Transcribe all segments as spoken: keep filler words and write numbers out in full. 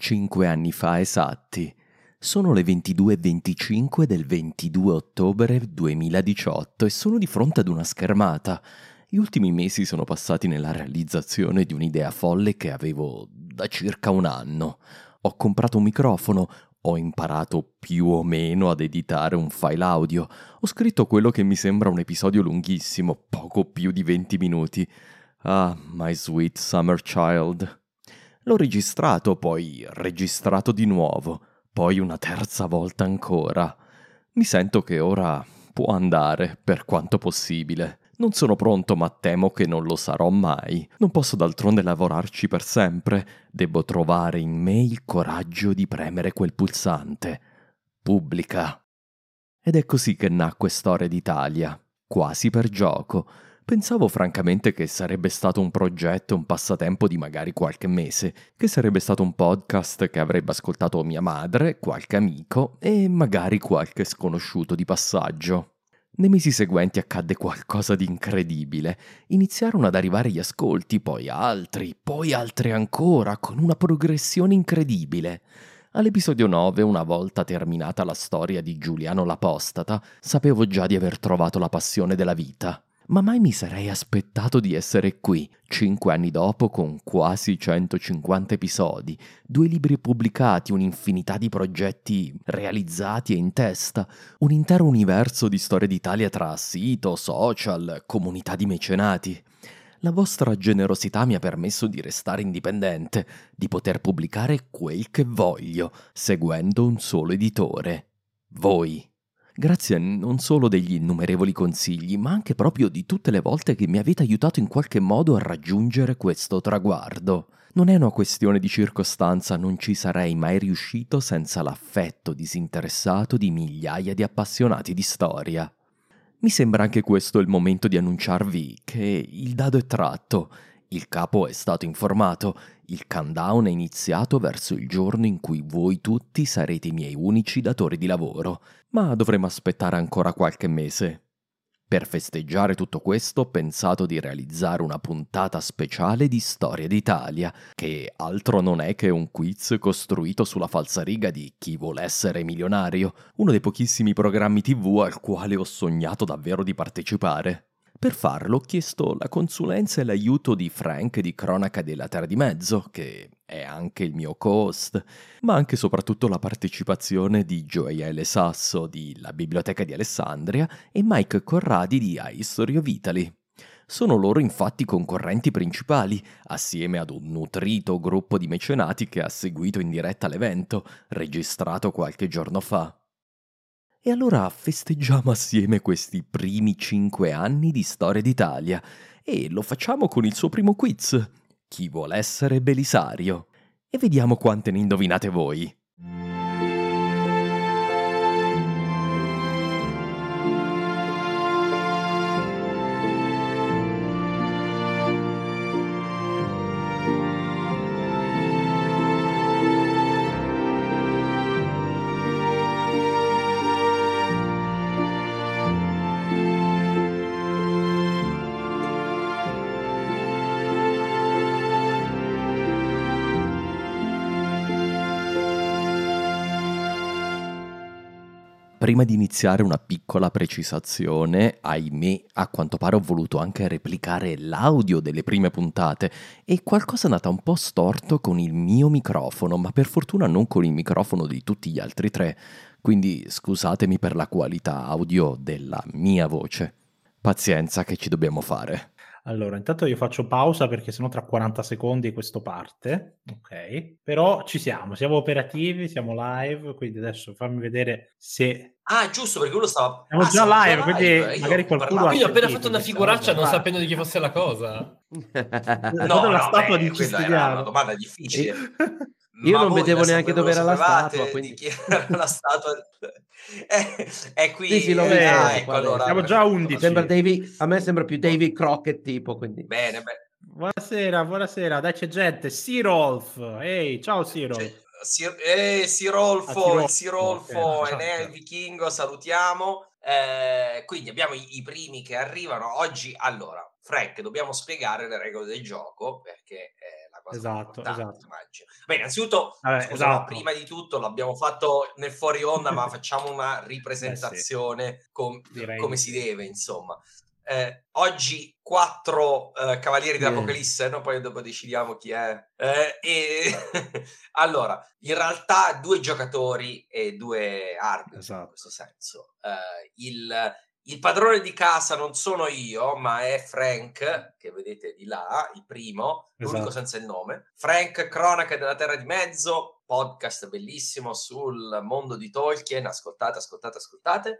Cinque anni fa esatti. Sono le ventidue e venticinque del ventidue ottobre duemiladiciotto e sono di fronte ad una schermata. Gli ultimi mesi sono passati nella realizzazione di un'idea folle che avevo da circa un anno. Ho comprato un microfono, ho imparato più o meno ad editare un file audio, ho scritto quello che mi sembra un episodio lunghissimo, poco più di venti minuti. Ah, my sweet summer child. L'ho registrato, poi registrato di nuovo, poi una terza volta ancora. Mi sento che ora può andare, per quanto possibile. Non sono pronto, ma temo che non lo sarò mai. Non posso d'altronde lavorarci per sempre. Devo trovare in me il coraggio di premere quel pulsante. Pubblica. Ed è così che nacque Storia d'Italia. Quasi per gioco. Pensavo francamente che sarebbe stato un progetto, un passatempo di magari qualche mese, che sarebbe stato un podcast che avrebbe ascoltato mia madre, qualche amico e magari qualche sconosciuto di passaggio. Nei mesi seguenti accadde qualcosa di incredibile. Iniziarono ad arrivare gli ascolti, poi altri, poi altri ancora, con una progressione incredibile. All'episodio nove, una volta terminata la storia di Giuliano l'Apostata, sapevo già di aver trovato la passione della vita. Ma mai mi sarei aspettato di essere qui, cinque anni dopo, con quasi centocinquanta episodi, due libri pubblicati, un'infinità di progetti realizzati e in testa, un intero universo di Storia d'Italia tra sito, social, comunità di mecenati. La vostra generosità mi ha permesso di restare indipendente, di poter pubblicare quel che voglio, seguendo un solo editore. Voi. Grazie non solo degli innumerevoli consigli, ma anche proprio di tutte le volte che mi avete aiutato in qualche modo a raggiungere questo traguardo. Non è una questione di circostanza, non ci sarei mai riuscito senza l'affetto disinteressato di migliaia di appassionati di storia. Mi sembra anche questo il momento di annunciarvi che il dado è tratto, il capo è stato informato, il countdown è iniziato verso il giorno in cui voi tutti sarete i miei unici datori di lavoro. Ma dovremo aspettare ancora qualche mese. Per festeggiare tutto questo ho pensato di realizzare una puntata speciale di Storia d'Italia, che altro non è che un quiz costruito sulla falsariga di Chi vuole essere milionario, uno dei pochissimi programmi tivù al quale ho sognato davvero di partecipare. Per farlo ho chiesto la consulenza e l'aiuto di Frank di Cronaca della Terra di Mezzo, che è anche il mio co-host, ma anche e soprattutto la partecipazione di Gioele Sasso di La Biblioteca di Alessandria e Mike Corradi di A History of Italy. Sono loro infatti concorrenti principali, assieme ad un nutrito gruppo di mecenati che ha seguito in diretta l'evento, registrato qualche giorno fa. E allora festeggiamo assieme questi primi cinque anni di Storia d'Italia e lo facciamo con il suo primo quiz, Chi vuole essere Belisario? E vediamo quante ne indovinate voi. Prima di iniziare una piccola precisazione, ahimè, a quanto pare ho voluto anche replicare l'audio delle prime puntate e qualcosa è andata un po' storto con il mio microfono, ma per fortuna non con il microfono di tutti gli altri tre, quindi scusatemi per la qualità audio della mia voce. Pazienza che ci dobbiamo fare. Allora, intanto io faccio pausa perché sennò tra quaranta secondi questo parte, ok? Però ci siamo, siamo operativi, siamo live, quindi adesso fammi vedere se... Ah, giusto, perché uno stava... Siamo ah, già siamo live, live, quindi io magari qualcuno... Io ho appena fatto una figuraccia non sapendo di chi fosse la cosa. no, no, la statua beh, di Giustiniano. Era una domanda difficile. Io ma non vedevo neanche dove era la statua, quindi chi era la statua è, è qui. Sì, sì, lo vedo. Ah, ecco, allora, siamo già undici. Sembra Davy, a me sembra più Davy Crockett tipo, quindi. Bene, bene. Buonasera, buonasera. Dai, c'è gente. Sirolf. Ehi, hey, ciao Sirolf. Sir, eh, Sirolfo, ah, Sirolfo, Sirolfo okay, Enea il vichingo, salutiamo. Eh, quindi abbiamo i, i primi che arrivano oggi. Allora, Frank, dobbiamo spiegare le regole del gioco perché eh, Esatto, esatto. Beh, innanzitutto, Vabbè, scusa, esatto. prima di tutto l'abbiamo fatto nel fuori onda, ma facciamo una ripresentazione eh sì. com- come si deve, insomma. Eh, oggi quattro eh, Cavalieri dell'Apocalisse, eh. no? Poi dopo decidiamo chi è. Eh, e... allora, in realtà due giocatori e due arbitri, esatto. in questo senso. Eh, il... Il padrone di casa non sono io, ma è Frank, che vedete di là, il primo, esatto. l'unico senza il nome. Frank, cronaca della Terra di Mezzo, podcast bellissimo sul mondo di Tolkien, ascoltate, ascoltate, ascoltate,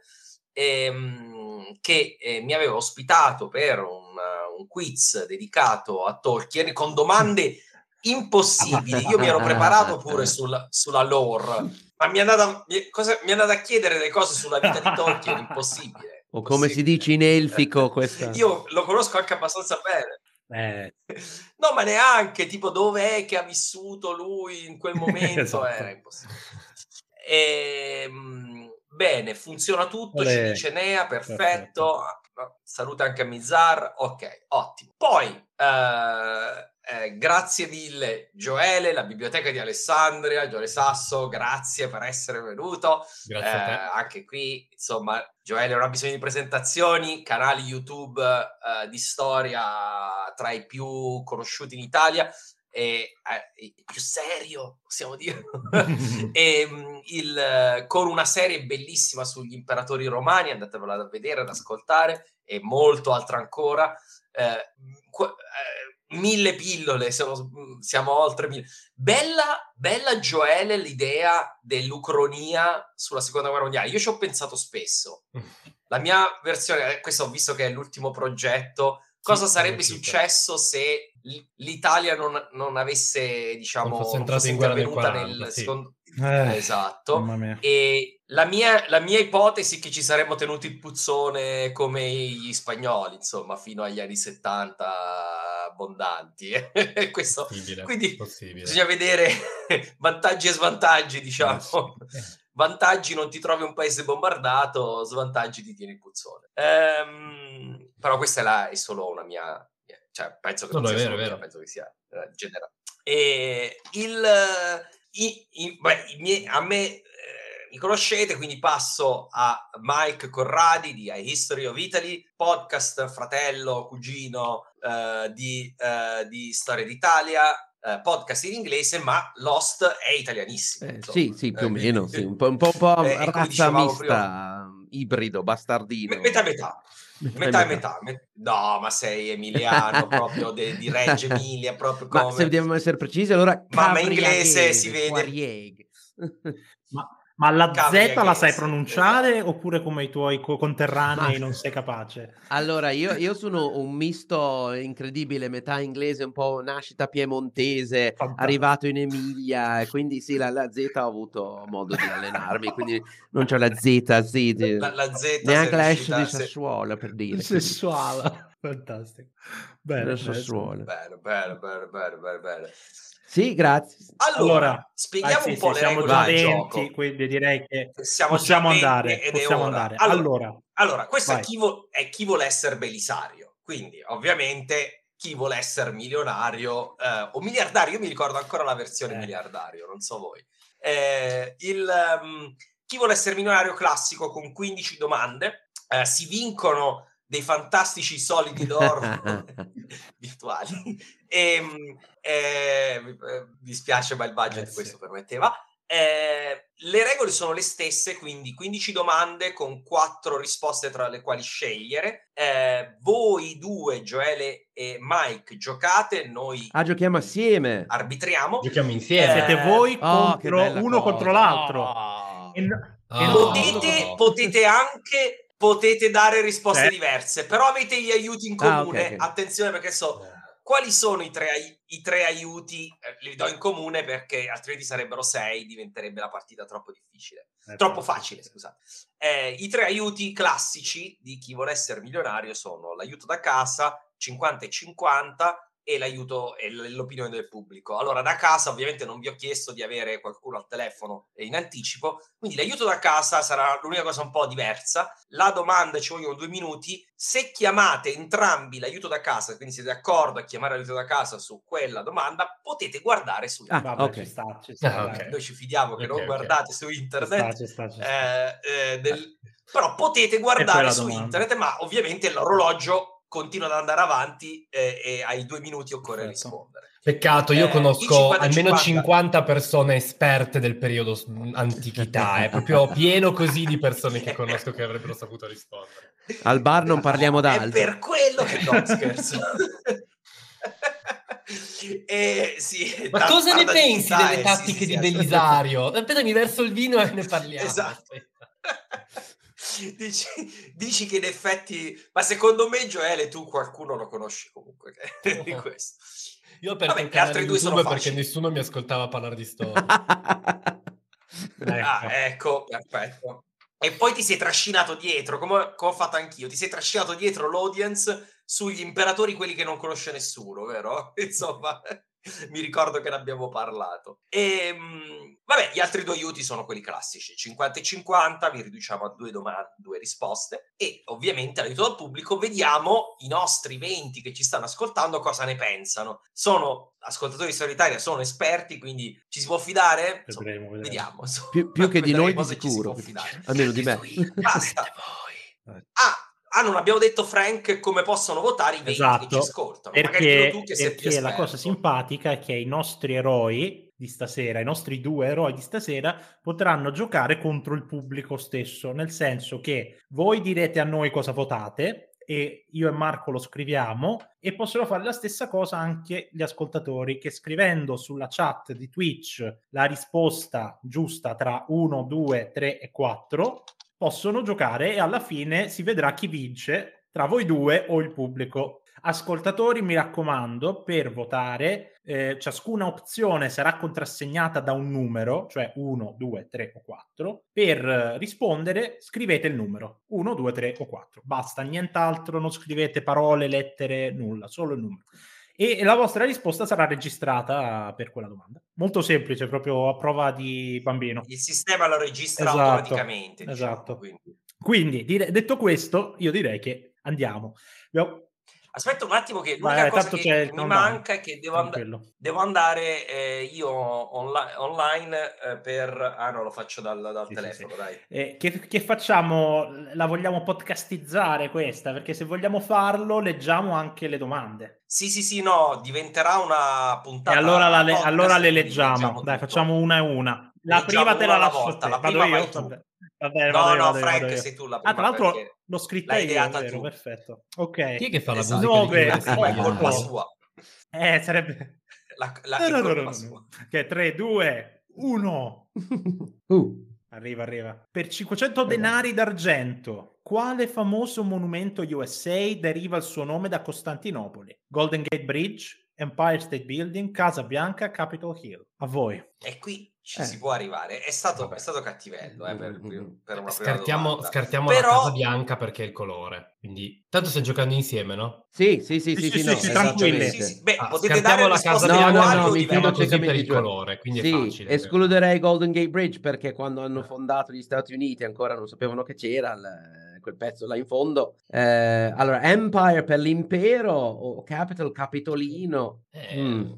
ehm, che eh, mi aveva ospitato per un, un quiz dedicato a Tolkien con domande impossibili. Io mi ero preparato pure sul, sulla lore, ma mi è andata, mi, cosa, mi è andata a chiedere le cose sulla vita di Tolkien, impossibile. O come si dice in elfico questa... Io lo conosco anche abbastanza bene. Eh. No, ma neanche, tipo dove è che ha vissuto lui in quel momento, esatto. era impossibile. E, bene, funziona tutto, Olè. ci dice Nea, perfetto. perfetto. Saluta anche a Mizar, ok, ottimo. Poi, eh, eh, grazie mille Gioele, la biblioteca di Alessandria, Gioele Sasso, grazie per essere venuto. Grazie eh, a te. Anche qui, insomma... Gioele non ha bisogno di presentazioni, canali YouTube eh, di storia tra i più conosciuti in Italia, e, eh, più serio, possiamo dire, e, il, con una serie bellissima sugli imperatori romani, andatevela a vedere, ad ascoltare, e molto altro ancora, eh, qu- eh, mille pillole, siamo, siamo oltre mille. Bella, bella Gioele l'idea dell'ucronia sulla seconda guerra mondiale. Io ci ho pensato spesso. La mia versione, questo ho visto che è l'ultimo progetto, cosa sì, sarebbe successo se l'Italia non, non avesse, diciamo, non fosse, non fosse in intervenuta nel, quaranta, nel sì. secondo... Eh, esatto. E la mia, la mia ipotesi è che ci saremmo tenuti il puzzone come gli spagnoli, insomma, fino agli anni settanta abbondanti. Questo, possibile, quindi possibile. Bisogna vedere vantaggi e svantaggi, diciamo. Vantaggi: non ti trovi un paese bombardato, svantaggi: ti tieni il puzzone. Ehm, però questa è, la, è solo una mia... Cioè, penso che no, non sia vero, solo vero. Mia, penso che sia eh, generale. E il... I, i, beh, i miei, a me eh, mi conoscete, quindi passo a Mike Corradi di I History of Italy, podcast fratello, cugino eh, di, eh, di Storia d'Italia, eh, podcast in inglese, ma Lost è italianissimo. Eh, sì, sì, più o meno, sì, un po' un po', un po eh, razza mista, ibrido, bastardino. Metà metà. Metà e metà. metà, no, ma sei emiliano proprio de, di Reggio Emilia, proprio come... Ma se dobbiamo essere precisi, allora ma in inglese si vede. ma, ma la Z la sai pronunciare oppure come i tuoi conterranei ma... non sei capace? Allora io, io sono un misto incredibile, metà inglese, un po' nascita piemontese, Fantastica. Arrivato in Emilia, quindi sì, la, la Z ho avuto modo di allenarmi, quindi non c'è la Z, sì, la, la Z neanche la esce di Sassuolo se... per dire. Sessuala, fantastico. Bello, Sassuolo. Bello, bello, bello, bello, bello, bello. Sì, grazie. Allora, allora spieghiamo ah, sì, un po' sì, le siamo regole già del venti, gioco. Quindi direi che siamo possiamo andare. Possiamo andare. Allora, allora, allora questo è chi, vo- è chi vuole essere Belisario. Quindi, ovviamente, chi vuole essere milionario eh, o miliardario, io mi ricordo ancora la versione eh. miliardario, non so voi. Eh, il, um, Chi vuole essere milionario classico con quindici domande, eh, si vincono dei fantastici solidi d'oro virtuali. E, eh, mi spiace, ma il budget eh, questo sì. permetteva. Eh, le regole sono le stesse, quindi quindici domande con quattro risposte tra le quali scegliere. Eh, voi due, Gioele e Mike, giocate, noi ah, giochiamo assieme. Arbitriamo. Giochiamo insieme. Eh, Siete voi oh, contro uno cosa. contro l'altro. Oh. E no- oh. Potete, oh. potete anche... potete dare risposte eh. diverse, però avete gli aiuti in comune. Ah, okay, okay. Attenzione, perché so quali sono i tre, ai- i tre aiuti, eh, li do in comune perché altrimenti sarebbero sei, diventerebbe la partita troppo difficile, eh, troppo facile, scusate. Eh, I tre aiuti classici di chi vuole essere milionario sono l'aiuto da casa, cinquanta e cinquanta, e l'aiuto e l'opinione del pubblico. Allora, da casa ovviamente non vi ho chiesto di avere qualcuno al telefono in anticipo, quindi l'aiuto da casa sarà l'unica cosa un po' diversa. La domanda, ci vogliono due minuti, se chiamate entrambi l'aiuto da casa, quindi siete d'accordo a chiamare l'aiuto da casa su quella domanda, potete guardare su internet. Ah, vabbè, okay. ci sta, ci sta, ah, okay. Noi ci fidiamo che okay, non okay. guardate su internet, ci sta, ci sta, ci sta. Eh, eh, del... però potete guardare su domanda. internet, ma ovviamente l'orologio continua ad andare avanti eh, e ai due minuti occorre certo. rispondere. Peccato, io eh, conosco almeno cinquanta persone esperte del periodo antichità, è proprio pieno così di persone che conosco che avrebbero saputo rispondere. Al bar non parliamo d'altro. È per quello che non scherzo. Eh, sì, ma cosa ne pensi delle tattiche sì, sì, di Belisario? Appena mi verso il vino e ne parliamo. Esatto. Dici, dici che in effetti, ma secondo me Gioele tu qualcuno lo conosci comunque che... di questo. Io per Vabbè, le altre due sono facili perché nessuno mi ascoltava parlare di storia. ecco. Ah, ecco, perfetto. E poi ti sei trascinato dietro, come, come ho fatto anch'io, ti sei trascinato dietro l'audience sugli imperatori, quelli che non conosce nessuno, vero? Insomma, mi ricordo che ne abbiamo parlato. E, vabbè, gli altri due aiuti sono quelli classici, cinquanta e cinquanta, vi riduciamo a due domande, due risposte, e ovviamente l'aiuto del pubblico, vediamo i nostri venti che ci stanno ascoltando cosa ne pensano. Sono ascoltatori di Storia d'Italia, sono esperti, quindi ci si può fidare? Insomma, vedremo, vedremo. Vediamo. Insomma, più più che di noi di sicuro, almeno di me. Basta. Ah! Ah, non abbiamo detto, Frank, come possono votare i venti esatto, che ci ascoltano. Perché, tu che sei perché più la cosa simpatica è che i nostri eroi di stasera, i nostri due eroi di stasera, potranno giocare contro il pubblico stesso, nel senso che voi direte a noi cosa votate e io e Marco lo scriviamo, e possono fare la stessa cosa anche gli ascoltatori, che scrivendo sulla chat di Twitch la risposta giusta tra uno, due, tre e quattro... possono giocare, e alla fine si vedrà chi vince tra voi due o il pubblico. Ascoltatori, mi raccomando, per votare eh, ciascuna opzione sarà contrassegnata da un numero, cioè uno, due, tre o quattro. Per eh, rispondere scrivete il numero uno, due, tre o quattro, basta, nient'altro, non scrivete parole, lettere, nulla, solo il numero, e la vostra risposta sarà registrata per quella domanda. Molto semplice, proprio a prova di bambino. Il sistema lo registra esatto, automaticamente. Esatto. Diciamo, quindi, quindi dire, detto questo, io direi che andiamo. Io... Aspetta un attimo che l'unica Beh, cosa che mi manca è che devo, and- devo andare eh, io onla- online eh, per... Ah no, lo faccio dal, dal sì, telefono, sì, sì. dai. Eh, che, che facciamo? La vogliamo podcastizzare questa? Perché se vogliamo farlo, leggiamo anche le domande. Sì, sì, sì, no, diventerà una puntata... E allora, la le- podcast, allora le leggiamo. leggiamo dai, facciamo una e una. La leggiamo prima te la lascio volta, te. La prima vado io. Tu. Vabbè, no, no, io, Frank, sei tu la prima. Ah, tra l'altro l'ho scritta io, vero, perfetto. Ok. Chi è che fa la esatto. musica? nove, è colpa sua. Eh, sarebbe... La, la no, no, colpa no, sua. Che tre, due, uno. Uh. Arriva, arriva. Per cinquecento denari d'argento, quale famoso monumento U S A deriva il suo nome da Costantinopoli? Golden Gate Bridge, Empire State Building, Casa Bianca, Capitol Hill. A voi. E qui ci eh. si può arrivare. È stato, è stato cattivello eh, per, per una scartiamo, scartiamo Però... la Casa Bianca perché è il colore. Quindi tanto stiamo giocando insieme, no? Sì, sì, sì, sì, sì, sì, no, sì tranquilli. Sì, sì. Beh, ah, potete dare la Casa Bianca no, no, no, mi fido così per il colore, quindi sì, è facile. Escluderei Golden Gate Bridge perché quando hanno fondato gli Stati Uniti ancora non sapevano che c'era il, quel pezzo là in fondo. Eh, allora Empire per l'impero o Capitol Capitolino. Eh. Mm.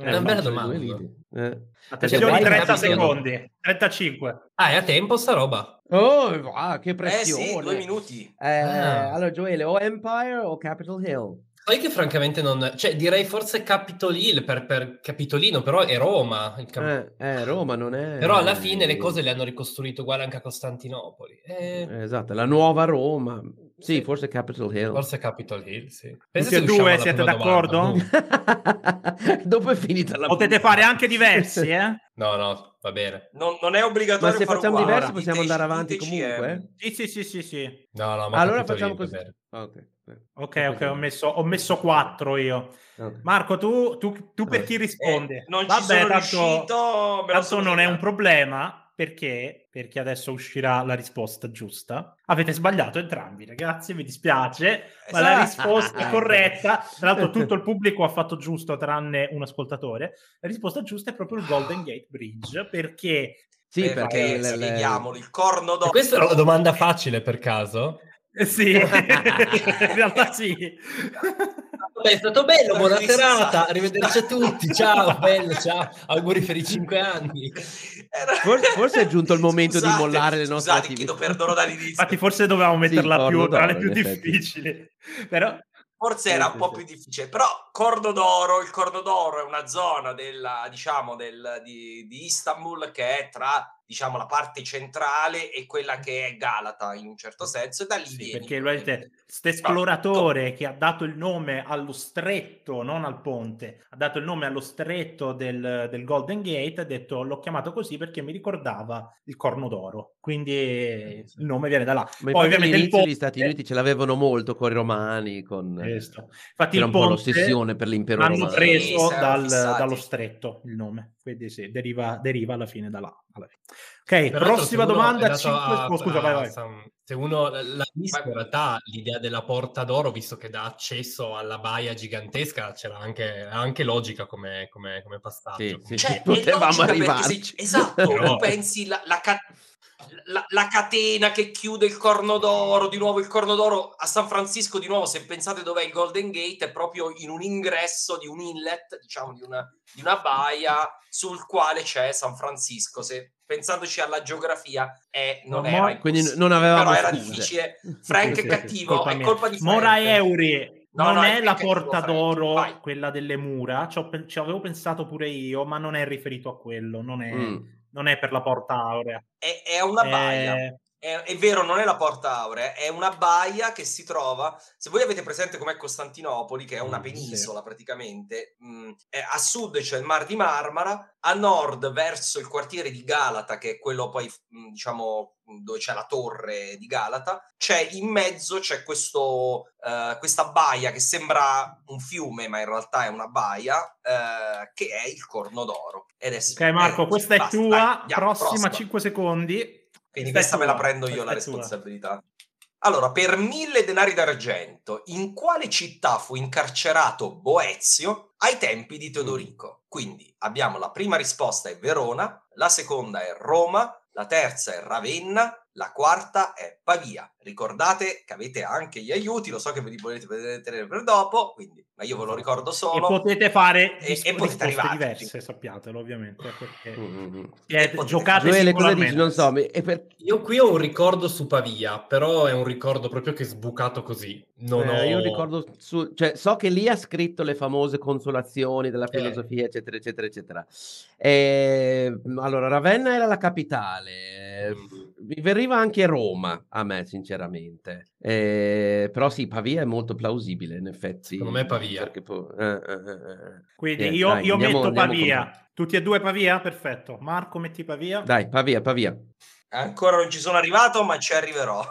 È una bella domanda. Eh. Attenzione, trenta secondi. trentacinque. Ah, è a tempo sta roba? Oh, wow, che pressione. Eh sì, due minuti. Eh, ah. Allora, Gioele, o Empire o Capitol Hill? Sai che francamente non... Cioè, direi forse Capitol Hill per, per Capitolino, però è Roma. Il Cap... eh, eh, Roma non è... Però alla fine le cose le hanno ricostruite uguali anche a Costantinopoli. Eh... Esatto, la nuova Roma. Sì, sì, forse Capitol Hill. Forse Capitol Hill, sì. Penso che due siete d'accordo? Dopo è finita la... Potete fare anche diversi, eh? No, no, va bene. Non, non è obbligatorio. Ma se fare facciamo uguale, diversi possiamo andare avanti comunque? Sì, sì, sì, sì, sì. No, no, ma allora facciamo così. Ok. Ok, ok, ho messo, ho messo quattro io. Okay. Marco, tu, tu, tu per chi rispondi? Eh, non Vabbè, ci sono tanto, riuscito, tanto non è un problema, perché, perché adesso uscirà la risposta giusta. Avete sbagliato entrambi, ragazzi, mi dispiace, ma esatto. La risposta è corretta. Tra l'altro tutto il pubblico ha fatto giusto, tranne un ascoltatore. La risposta giusta è proprio il Golden Gate Bridge, perché... Sì, eh, perché, le, le... il corno d'oro. Questa è una domanda facile, per caso? Sì, in realtà sì. Beh, è stato bello, buona serata, arrivederci a tutti, ciao, bello, ciao, auguri per i cinque anni. Forse, forse è giunto il momento scusate, di mollare le nostre scusate, attività. Perdono dall'inizio. Infatti forse dovevamo metterla sì, più tra le più difficili, però... Forse era un po' più difficile, però Corno d'Oro, il Corno d'Oro è una zona della, diciamo, del, di, di Istanbul che è tra, diciamo, la parte centrale e quella che è Galata in un certo senso, e da lì sì, viene perché vedete, questo esploratore che ha dato il nome allo stretto, non al ponte, ha dato il nome allo stretto del, del Golden Gate, ha detto l'ho chiamato così perché mi ricordava il Corno d'Oro, quindi sì, sì. Il nome viene da là. Ma poi ovviamente il ponte... gli Stati Uniti ce l'avevano molto con i romani, con questo. Infatti era il un po' l'ossessione per l'impero romano. Hanno preso dal, dallo stretto il nome, quindi sì, deriva, deriva alla fine da là. Alla fine. Ok, però prossima domanda. cinque... A, oh, scusa, a, vai, vai. Se uno la, la, in realtà l'idea della porta d'oro, visto che dà accesso alla baia gigantesca, c'era anche, anche logica come, come, come passaggio. Sì, sì, cioè, potevamo arrivarci. Se, esatto, però... tu pensi la, la, la, la catena che chiude il Corno d'Oro, di nuovo il Corno d'Oro a San Francisco, di nuovo, se pensate dov'è il Golden Gate, è proprio in un ingresso di un inlet, diciamo, di una, di una baia sul quale c'è San Francisco, se... pensandoci alla geografia eh, non era Mor- quindi non avevamo però era difficile. Frank è cattivo, colpa è colpa di Frank. Mora Euri no, non no, è, è la porta d'oro quella delle mura, ci, ho, ci avevo pensato pure io, ma non è riferito a quello, non è, mm. non è per la porta aurea, è, è una è... baia. È, è vero, non è la porta aurea, è una baia che si trova, se voi avete presente com'è Costantinopoli, che è una penisola praticamente, mh, a sud c'è il Mar di Marmara, a nord verso il quartiere di Galata, che è quello poi, mh, diciamo, dove c'è la torre di Galata, c'è in mezzo, c'è questo, uh, questa baia che sembra un fiume, ma in realtà è una baia, uh, che è il Corno d'Oro. Ed è ok Marco, questa è basta, tua, dai, andiamo, prossima, prossima cinque secondi. Quindi questa me la prendo io la responsabilità. Allora, per mille denari d'argento, in quale città fu incarcerato Boezio ai tempi di Teodorico? Quindi abbiamo la prima risposta è Verona, la seconda è Roma, la terza è Ravenna, la quarta è Pavia. Ricordate che avete anche gli aiuti, lo so che ve li volete tenere per dopo, quindi, ma io ve lo ricordo solo. E potete fare e, e potete risposte diverse, sappiatelo ovviamente, perché mm-hmm. è, potete... giocate Gioele, cosa dici? Non so, è per... Io qui ho un ricordo su Pavia, però è un ricordo proprio che è sbucato così. Non eh, ho... Io ricordo, su... cioè, so che lì ha scritto le famose consolazioni della filosofia, eh. eccetera, eccetera, eccetera. E... Allora, Ravenna era la capitale, mi verrebbe anche Roma a me sinceramente, eh, però sì, Pavia è molto plausibile in effetti, secondo me Pavia po- eh, eh, eh. quindi eh, io, dai, io andiamo, metto Pavia con... tutti e due Pavia, perfetto. Marco, metti Pavia, dai. Pavia, Pavia ancora non ci sono arrivato, ma ci arriverò.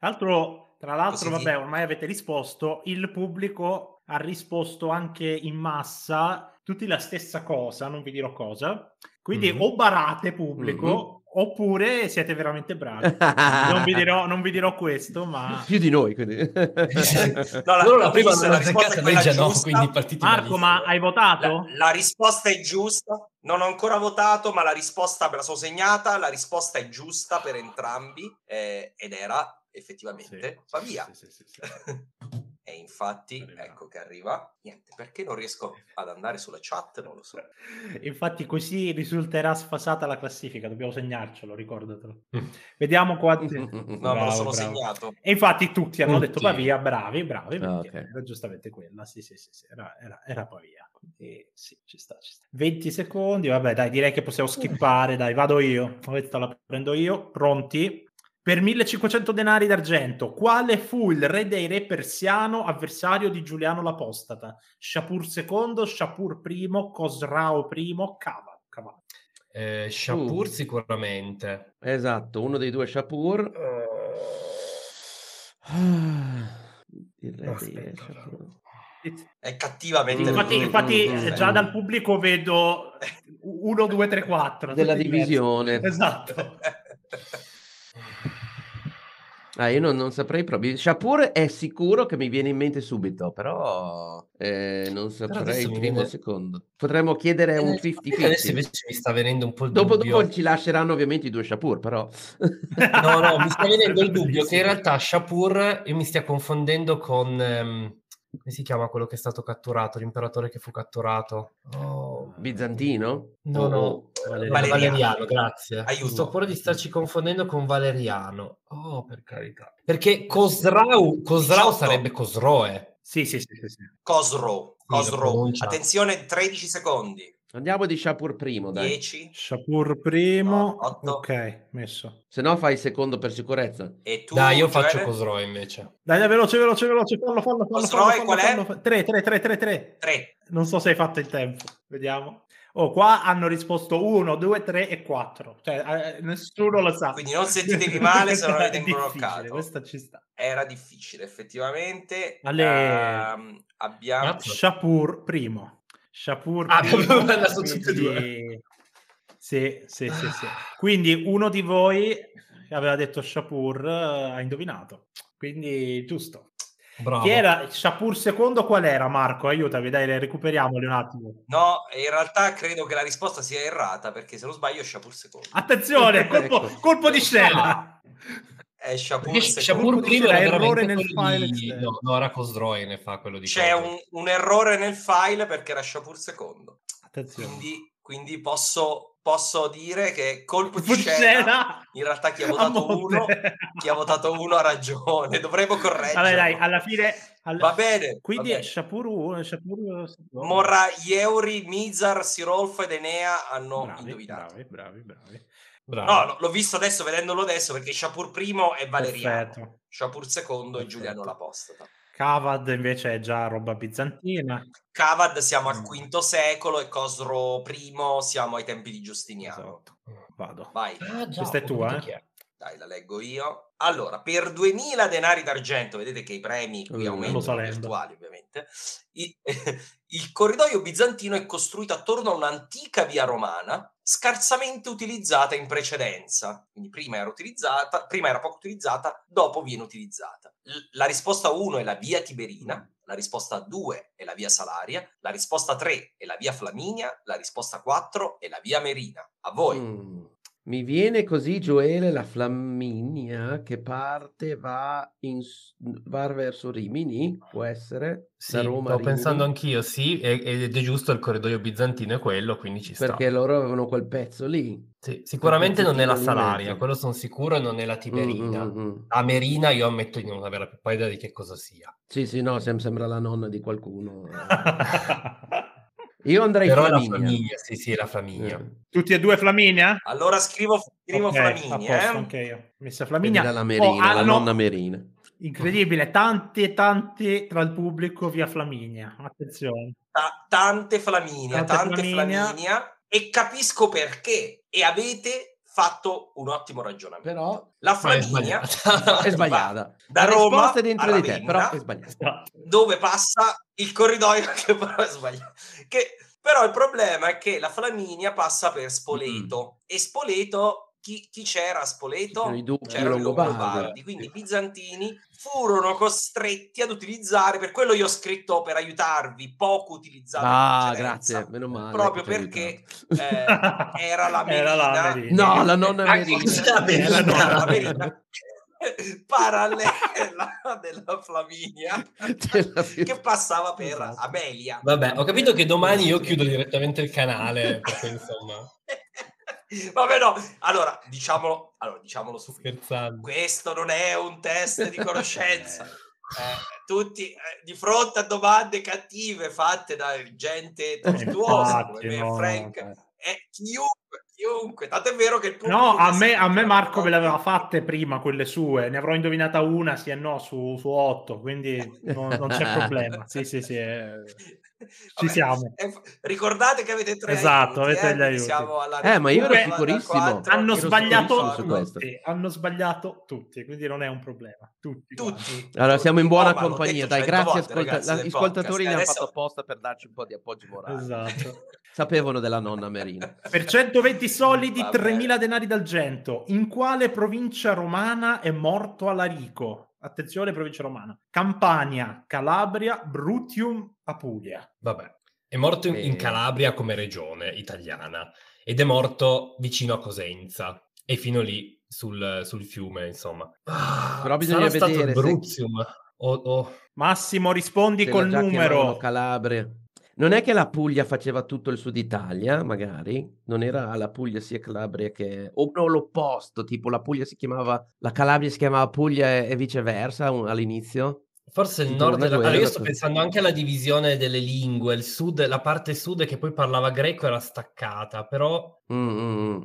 Altro, tra l'altro così, vabbè, ormai avete risposto, il pubblico ha risposto anche in massa tutti la stessa cosa, non vi dirò cosa, quindi mm-hmm. o barate pubblico mm-hmm. oppure siete veramente bravi. Non vi dirò, non vi dirò questo, ma... Più di noi, quindi. No, la, no, la prima la risposta è quella giusta. No, quindi Marco, malissimo. Ma hai votato? La, la risposta è giusta. Non ho ancora votato, ma la risposta me la sono segnata. La risposta è giusta per entrambi, eh, ed era effettivamente sì, Pavia. Sì, sì, sì, sì. E infatti, arriva. ecco che arriva, niente, perché non riesco ad andare sulla chat, non lo so. Infatti così risulterà sfasata la classifica, dobbiamo segnarcelo, ricordatelo. Vediamo quanti... no, bravo, me lo sono bravo. segnato. E infatti tutti hanno tutti. detto Pavia, bravi, bravi, ah, okay. era giustamente quella, sì, sì, sì, sì era, era, era Pavia. E sì, ci sta, ci sta. venti secondi, vabbè, dai, direi che possiamo skippare, dai, vado io, questa la prendo io, pronti? Per millecinquecento denari d'argento, quale fu il re dei re persiano avversario di Giuliano l'Apostata? Shapur secondo, Shapur primo, Cosroe primo, Cava. Cava. Eh, Shapur uh. sicuramente. Esatto, uno dei due Shapur. Il re dei re Shapur. È cattivamente infatti, infatti mm-hmm. già dal pubblico vedo uno, due, tre, quattro. Della divisione. Diversi. Esatto. Ah, io non, non saprei proprio. Shapur è sicuro che mi viene in mente subito, però eh, non saprei il primo e secondo. Potremmo chiedere eh, un cinquanta cinquanta. Adesso invece mi sta venendo un po' il dopo, dubbio. Dopo ci lasceranno ovviamente i due Shapur, però. No, no, mi sta venendo il dubbio che in realtà Shapur io mi stia confondendo con... Ehm... come si chiama quello che è stato catturato, l'imperatore che fu catturato? Oh. Bizantino? No, no, Valeriano, Valeriano grazie. Aiuto. Sto pure di starci confondendo con Valeriano. Oh, per carità. Perché Cosroe sarebbe Cosroe. Sì, sì, sì, sì, sì. Cosroe. Cosroe. Attenzione, tredici secondi. Andiamo di Shapur primo, dai. dieci. Shapur primo. No, otto. Ok, messo. Se no fai il secondo per sicurezza. E tu, dai, io Gioele? Faccio Cosroe invece. Dai, dai, veloce, veloce, veloce. Fallo, fallo, fallo. Cosroe qual fallo, è? Fallo. tre, tre, tre, tre, tre. tre. Non so se hai fatto il tempo. Vediamo. Oh, qua hanno risposto uno, due, tre e quattro. Cioè, eh, nessuno lo sa. Quindi non sentitevi male se non avete ingloccato. Questa ci sta. Era difficile, effettivamente. Ale... Uh, abbiamo... Shapur primo. Shapur ah, quindi... sì, sì, sì, sì. Quindi uno di voi aveva detto Shapur, ha indovinato, quindi giusto. Bravo. Chi era Shapur secondo? Qual era, Marco? Aiutami, dai, recuperiamoli un attimo. No, in realtà credo che la risposta sia errata, perché se non sbaglio è Shapur secondo. Attenzione, colpo, ecco. colpo di scena. È Shapur, Shapur primo era errore nel file di... no, no, era Cosroe ne fa quello di c'è un, un errore nel file perché era Shapur secondo. Attenzione. Quindi, quindi posso, posso dire che colpo di scena, scena in realtà chi ha votato uno chi ha votato uno ha ragione, dovremmo correggere. Vabbè, dai, alla fine alla... va bene, quindi va bene. Shapur uno, Shapur secondo. Morra, Yeuri, Mizar, Sirolfo ed Enea hanno bravi, indovinato. Bravi, bravi, bravi. Bravo. No, l'ho visto adesso, vedendolo adesso, perché Shapur primo è Valeriano. Perfetto. Shapur secondo è Giuliano l'Apostata. Cavad invece è già roba bizantina. Cavad siamo al quinto secolo e Cosroe primo siamo ai tempi di Giustiniano. Esatto. Vado. Vai. Ah, già, questa è tua, eh? Dai, la leggo io. Allora, per duemila denari d'argento, vedete che i premi qui aumentano, virtuali ovviamente, il, il corridoio bizantino è costruito attorno a un'antica via romana scarsamente utilizzata in precedenza. Quindi prima era utilizzata, prima era poco utilizzata, dopo viene utilizzata. L- la risposta uno è la via Tiberina, la risposta due è la via Salaria, la risposta tre è la via Flaminia, la risposta quattro è la via Merina. A voi. Mm. Mi viene così, Gioele, la Flaminia che parte, va, in, va verso Rimini, può essere? Sì, da Roma sto pensando anch'io, sì, ed è giusto, il corridoio bizantino è quello, quindi ci sta. Perché loro avevano quel pezzo lì. Sì, sicuramente non è la Salaria, quello sono sicuro, e non è la Tiberina. Mm, mm, mm. La Merina io ammetto di non avere più idea di che cosa sia. Sì, sì, no, sembra la nonna di qualcuno. Io andrei però Flaminia. La Flaminia, sì, sì, la Flaminia. Tutti e due Flaminia? Allora scrivo, scrivo okay, Flaminia. Posto, eh? Okay, io. Messa Flaminia. Quindi la Merina, oh, hanno... la nonna Merina. Incredibile, tanti tanti tra il pubblico via Flaminia. Attenzione. Ta- tante Flaminia, tante, tante Flaminia. Flaminia. E capisco perché. E avete fatto un ottimo ragionamento. Però la Flaminia è sbagliata. È sbagliata. Da la Roma è dentro di te, però è sbagliata. Dove passa il corridoio che però è sbagliato. Che però il problema è che la Flaminia passa per Spoleto mm. e Spoleto chi, chi c'era a Spoleto? C'erano i du- c'erano i Longobardi, quindi i bizantini furono costretti ad utilizzare, per quello io ho scritto per aiutarvi, poco utilizzato. Ah, grazie, meno male. Proprio perché eh, era la Merina. Era la Merina. No, la nonna Merina. La Merina. parallela della Flaminia che passava per Abelia. Vabbè, ho capito che domani io chiudo direttamente il canale, perché, insomma. Vabbè, no, allora diciamolo, allora, diciamolo su Scherzando. Questo non è un test di conoscenza. Eh, tutti eh, di fronte a domande cattive fatte da gente tortuosa come no, Frank, eh, chiunque, chiunque, tanto è vero che il no, a me, a me Marco me le aveva fatte prima quelle sue, ne avrò indovinata una sì e no su, su otto, quindi non, non c'è problema. Sì, sì, sì, eh, ci siamo. Eh, ricordate che avete tre esatto, aiuti, avete eh, gli aiuti. Siamo alla eh, ma io ero sicurissimo. Hanno sbagliato tutti, hanno sbagliato tutti, quindi non è un problema. Tutti. tutti allora siamo in buona no, compagnia, dai, grazie agli ascoltatori, ne hanno fatto apposta per darci un po' di appoggio morale. Esatto. Sapevano della nonna Merina. Per centoventi solidi, tremila denari d'argento. In quale provincia romana è morto Alarico? Attenzione, provincia romana. Campania, Calabria, Bruttium, Puglia. Vabbè. È morto in, e... in Calabria come regione italiana ed è morto vicino a Cosenza e fino lì sul, sul fiume, insomma. Ah, però bisogna vedere Bruttium. Se... Oh, oh. Massimo, rispondi se col numero. Calabria. Non è che la Puglia faceva tutto il sud Italia, magari? Non era la Puglia sia Calabria che... O no, l'opposto, tipo la Puglia si chiamava... La Calabria si chiamava Puglia e, e viceversa un, all'inizio? Forse il nord... Della... Allora io sto pensando anche alla divisione delle lingue, il sud, la parte sud che poi parlava greco era staccata, però... Mm-hmm.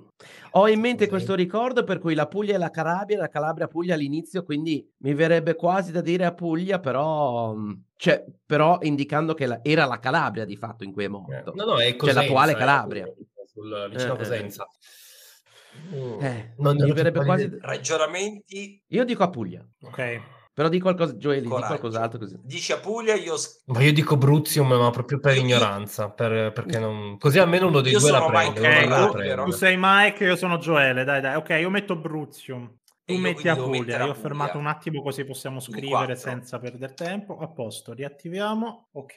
Ho in mente okay. questo ricordo per cui la Puglia e la Calabria, la Calabria Puglia all'inizio, quindi mi verrebbe quasi da dire a Puglia, però... Cioè, però indicando che la, era la Calabria di fatto in cui è morto. Eh, no, no, è Cosenza, cioè l'attuale Calabria. Sul, vicino a Cosenza. Eh, eh. Mm. Eh, non mi verrebbe quasi... Ragionamenti... Io dico a Puglia. Ok. Però di qualcosa, Gioele, di qualcos'altro così. Dici a Puglia, io... Ma io dico Bruttium, ma proprio per io... ignoranza, per, perché non... Così almeno uno dei io due la prende. Okay, la prende. Tu sei Mike, io sono Gioele, dai, dai. Ok, io metto Bruttium. Tu metti a Puglia, io ho fermato un attimo così possiamo scrivere senza perdere tempo. A posto, riattiviamo. Ok.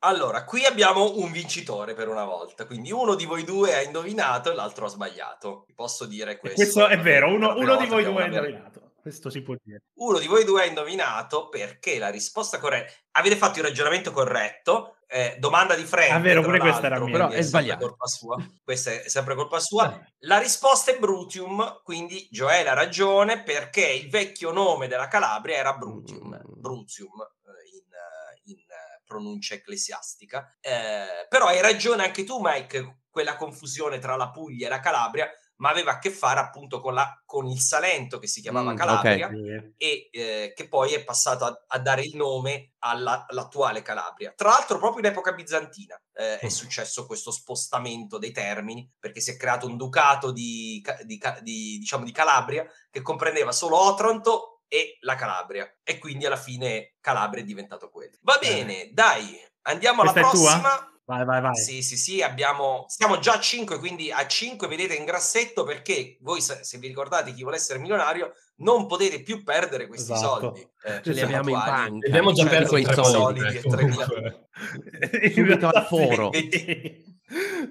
Allora, qui abbiamo un vincitore per una volta, quindi uno di voi due ha indovinato e l'altro ha sbagliato. Vi posso dire questo. Questo è vero, uno, uno di voi due ha indovinato. Questo si può dire. Uno di voi due ha indovinato perché la risposta corretta... Avete fatto il ragionamento corretto. Eh, domanda di Frank. È vero, pure questa era mia, però è sbagliata. Colpa sua. Questa è sempre colpa sua. La risposta è Bruttium, quindi Gioele ha ragione perché il vecchio nome della Calabria era Bruttium. Bruttium in, in pronuncia ecclesiastica. Eh, però hai ragione anche tu, Mike, quella confusione tra la Puglia e la Calabria ma aveva a che fare appunto con, la, con il Salento che si chiamava mm, Calabria okay. e eh, che poi è passato a, a dare il nome alla, all'attuale Calabria. Tra l'altro proprio in epoca bizantina eh, è successo questo spostamento dei termini perché si è creato un ducato di, di, di, diciamo, di Calabria che comprendeva solo Otranto e la Calabria e quindi alla fine Calabria è diventato quello. Va bene, eh. dai, andiamo alla questa prossima. Vai, vai, vai. Sì, sì, sì, abbiamo... Siamo già a cinque, quindi a cinque vedete in grassetto perché voi, se vi ricordate chi vuole essere milionario, non potete più perdere questi esatto. soldi. Eh, cioè, li abbiamo attuali. In banca. Abbiamo già perso i soldi. Eh, e subito al foro.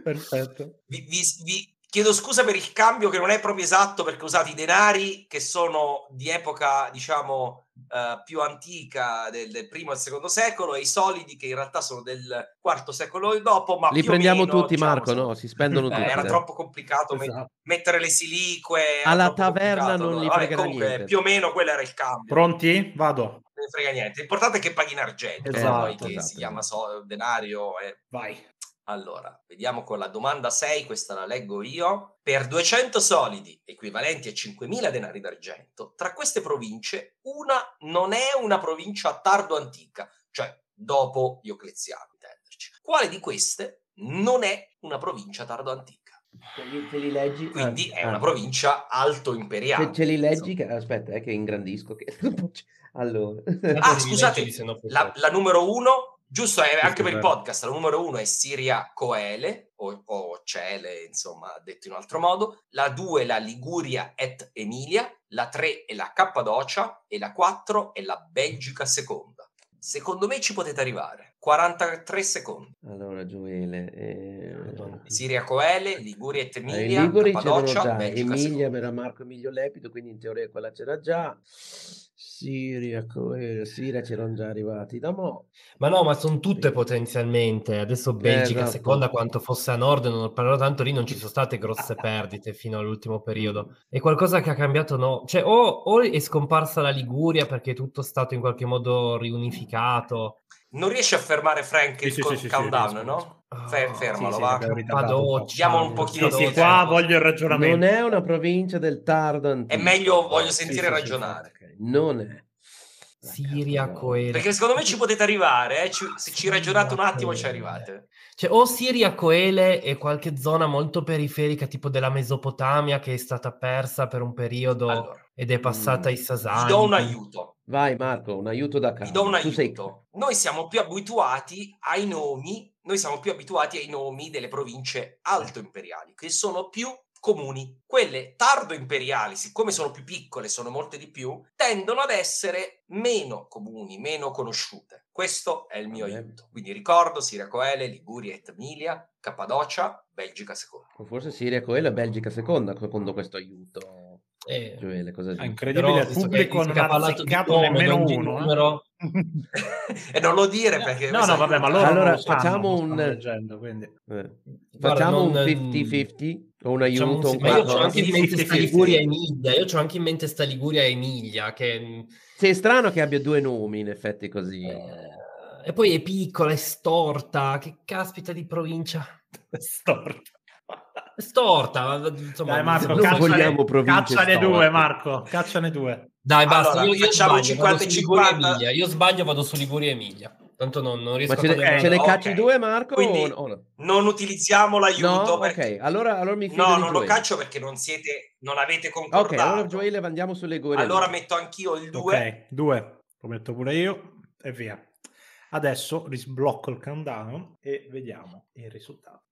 Perfetto. Vi, vi, vi chiedo scusa per il cambio che non è proprio esatto perché usate i denari che sono di epoca, diciamo... Uh, più antica del, del primo al secondo secolo e i solidi che in realtà sono del quarto secolo dopo ma li prendiamo meno, tutti diciamo, Marco no? Si spendono eh, tutti era eh. troppo complicato esatto. mettere le silique alla taverna non allora, li frega vabbè, comunque, niente più o meno quello era il cambio pronti? Vado non ne frega niente l'importante è che paghi in argento esatto, poi, che esatto. si chiama so, denario eh. vai allora vediamo con la domanda sei questa la leggo io per duecento solidi, equivalenti a cinquemila denari d'argento, tra queste province una non è una provincia tardo antica, cioè dopo Diocleziano, intenderci. Quale di queste non è una provincia tardo antica? Se li, se li leggi, quindi ah, è ah, una provincia alto imperiale. Se ce li leggi, che, aspetta, eh, che ingrandisco. Che... allora. Ah, scusate, la, la numero uno... Giusto, è anche per il podcast, la numero uno è Siria Coele, o, o Cele, insomma, detto in un altro modo, la due è la Liguria et Emilia, la tre è la Cappadocia e la quattro è la Belgica seconda. Secondo me ci potete arrivare. quarantatré secondi. Allora, Gioele, eh... Siria Coele, Liguria et Emilia, eh, Liguri Cappadocia, Belgica seconda. Era Marco Emilio Lepido, quindi in teoria quella c'era già. Siria, Coele, Siria c'erano già arrivati da mo'. Ma no, ma sono tutte potenzialmente. Adesso Belgica eh, esatto. seconda, quanto fosse a nord, non però tanto lì non ci sono state grosse perdite fino all'ultimo periodo. È qualcosa che ha cambiato, no? Cioè, o, o è scomparsa la Liguria perché è tutto stato in qualche modo riunificato. Non riesce a fermare Frank il sì, sì, sì, countdown, sì, no? Fer- fermalo, sì, va. Sì, Padoccia, un pochino. Sì, sì, qua voglio il ragionamento. Non è una provincia del tardo antico. È meglio, voglio sentire sì, ragionare. Sì, sì, sì. Non è. Siria Coele. Perché secondo me ci potete arrivare, eh? ci, se ci ragionate un attimo ci arrivate. Cioè, o Siria Coele è qualche zona molto periferica, tipo della Mesopotamia, che è stata persa per un periodo allora. Ed è passata mm. ai Sasani. Ti do un aiuto. Vai Marco, un aiuto da casa. Ti do un aiuto. Sei... Noi siamo più abituati ai nomi, noi siamo più abituati ai nomi delle province alto imperiali, che sono più comuni. Quelle tardo imperiali, siccome sono più piccole, sono molte di più, tendono ad essere meno comuni, meno conosciute. Questo è il mio Vabbè. aiuto. Quindi ricordo Siria Coele, Liguria et Emilia, Cappadocia, Belgica seconda. O forse Siria Coele e Belgica seconda, secondo questo aiuto. Eh, Gioele, cosa è incredibile, il pubblico non ha azzeccato nemmeno uno numero. E non lo dire perché no no vabbè ma loro allora facciamo sanno, un leggendo, quindi. Eh. facciamo Guarda, non... un cinquanta cinquanta o un aiuto un... ma io ho anche in mente sta Liguria Emilia io ho anche in mente sta Liguria Emilia che sì, è strano che abbia due nomi in effetti così eh... e poi è piccola, è storta, che caspita di provincia storta storta insomma. Dai Marco, cacciane, cacciane due Marco cacciane due dai basta allora, io, io sbaglio cinquanta, cinquanta. Io sbaglio vado su Liguria Emilia tanto non, non riesco ma ce a ne, ce ne okay. cacci due Marco quindi o no? Non utilizziamo l'aiuto no? Perché... ok allora, allora mi fido no non Gioele. Lo caccio perché non siete non avete concordato ok allora Gioele andiamo sulle Liguria allora Emilia. Metto anch'io il due ok due lo metto pure io e via adesso risblocco il countdown e vediamo il risultato.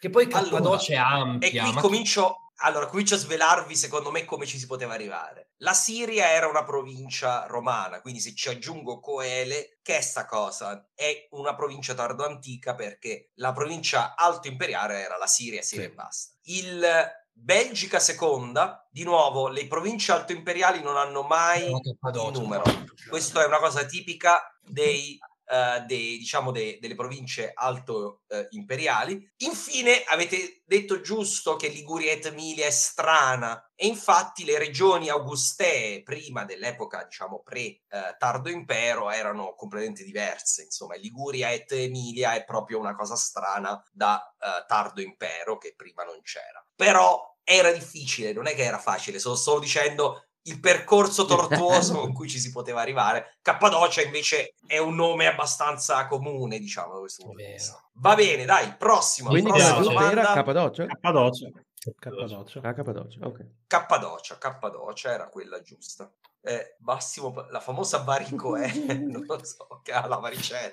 Perché poi Cappadocia allora, è ampia. E qui ma... comincio, allora, comincio a svelarvi, secondo me, come ci si poteva arrivare. La Siria era una provincia romana, quindi se ci aggiungo Coele, che è sta cosa? È una provincia tardoantica perché la provincia alto imperiale era la Siria, Siria sì. e basta. Il Belgica seconda, di nuovo, le province alto imperiali non hanno mai un numero. Questa è una cosa tipica dei... Uh, dei, diciamo de, delle province alto uh, imperiali. Infine avete detto giusto che Liguria et Emilia è strana e infatti le regioni augustee prima dell'epoca diciamo pre uh, tardo impero erano completamente diverse insomma Liguria et Emilia è proprio una cosa strana da uh, tardo impero che prima non c'era però era difficile non è che era facile sto solo dicendo il percorso tortuoso con cui ci si poteva arrivare. Cappadocia invece è un nome abbastanza comune, diciamo, da questo punto di vista. Va bene, dai, prossimo. Quindi prossima domanda. Era Cappadocia? Cappadocia. Cappadocia. Ah, Cappadocia. Okay. Cappadocia, Cappadocia era quella giusta. Eh, Massimo, la famosa Varico è, non lo so, che ha la varicella.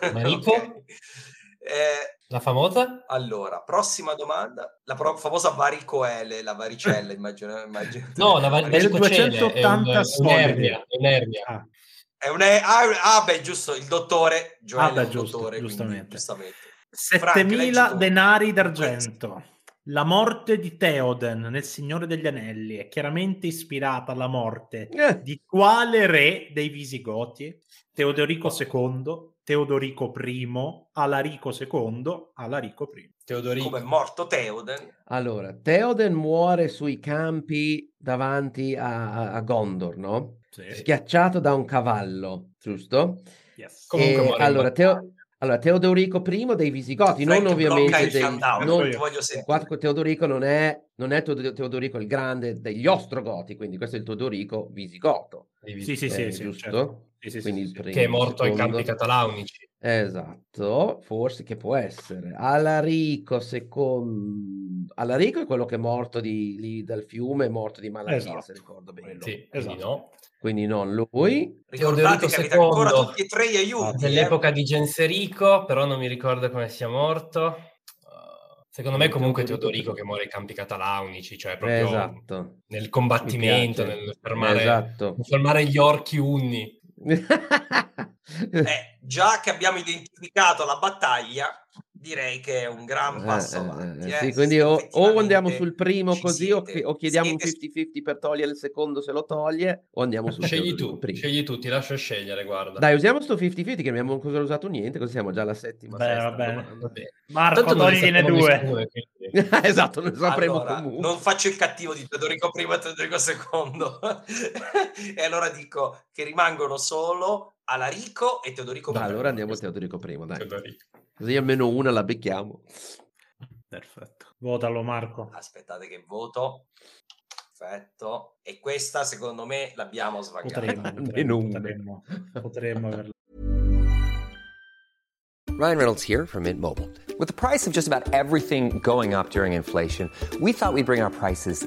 Varico? Okay. Eh, la famosa? Allora, prossima domanda. La pro- famosa varicoele, la varicella, immagino. immagino no, la varicella duecentottanta è un'ernia. Ah. È un er- ah, beh, giusto, il dottore. Gioele ah, beh, giusto, dottore, giustamente. Quindi, giustamente. settemila denari d'argento. La morte di Theoden nel Signore degli Anelli è chiaramente ispirata alla morte eh. di quale re dei Visigoti? Teodorico secondo, Teodorico primo, Alarico secondo, Alarico primo. Teodorico. Come è morto Theoden? Allora, Theoden muore sui campi davanti a, a Gondor, no? Sì. Schiacciato da un cavallo, giusto? Yes. Comunque muore allora, Teo... allora, Teodorico primo dei Visigoti, Frank non ovviamente dei... Non... Teodorico non è... non è Teodorico il Grande degli Ostrogoti, quindi questo è il Teodorico Visigoto. Sì, eh, sì, sì, giusto? Sì, certo. Sì, sì, sì, primo, che è morto ai campi catalaunici esatto forse che può essere Alarico secondo Alarico è quello che è morto di, lì dal fiume è morto di malattia esatto. se ricordo bene sì, esatto. quindi, no. quindi non lui ricordate che avete ancora tutti e tre gli aiuti nell'epoca eh? di Genserico però non mi ricordo come sia morto secondo me comunque Teodorico che muore ai campi catalaunici, cioè proprio esatto. nel combattimento nel fermare, esatto. nel fermare gli orchi unni Eh, già che abbiamo identificato la battaglia, direi che è un gran passo avanti. Eh, sì, eh. Quindi o, o andiamo sul primo così siete, o chiediamo un cinquanta cinquanta per togliere il secondo se lo toglie, o andiamo sul scegli tu, primo. Scegli tu, ti lascio scegliere, guarda. Dai, usiamo sto cinquanta cinquanta che non abbiamo ancora usato niente, così siamo già alla settima. Beh, sesta, va bene. Va bene. Marco, toglile due. Esatto, lo sapremo allora, comunque. Non faccio il cattivo di Teodorico primo e Teodorico secondo. E allora dico che rimangono solo Alarico e Teodorico primo. Allora andiamo a Teodorico primo, dai. Teodorico. Così almeno una la becchiamo. Perfetto. Votalo, Marco. Aspettate che voto. Perfetto. E questa, secondo me, l'abbiamo svagata. Potremmo, potremmo, potremmo, potremmo averla. Ryan Reynolds here from Mint Mobile. With the price of just about everything going up during inflation, we thought we'd bring our prices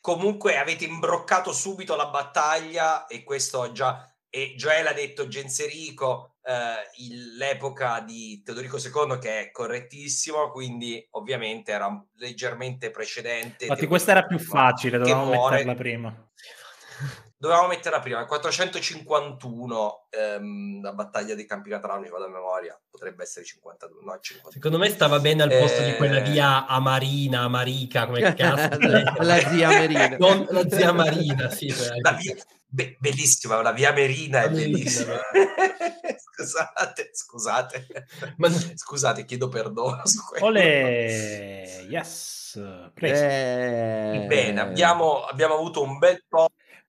Comunque avete imbroccato subito la battaglia e questo già, e Gioele ha detto Genserico, eh, il, l'epoca di Teodorico secondo, che è correttissimo, quindi ovviamente era leggermente precedente. Infatti questa era più facile, dovevamo muore. metterla prima. Dovevamo metterla prima, quattrocentocinquantuno, ehm, la battaglia di Campicatrano, vado a memoria, potrebbe essere cinquantadue, no, cinquantadue. Secondo me stava bene al posto eh... di quella via Amarina, Amarica, come cazzo. la, la zia Amarina. Non, la zia Amarina, sì. La via... Be- bellissima, la via Merina è bellissima. Scusate, scusate. Ma... Scusate, chiedo perdono su questo. Olè, yes. Preso. Eh... Bene, abbiamo, abbiamo avuto un bel po'.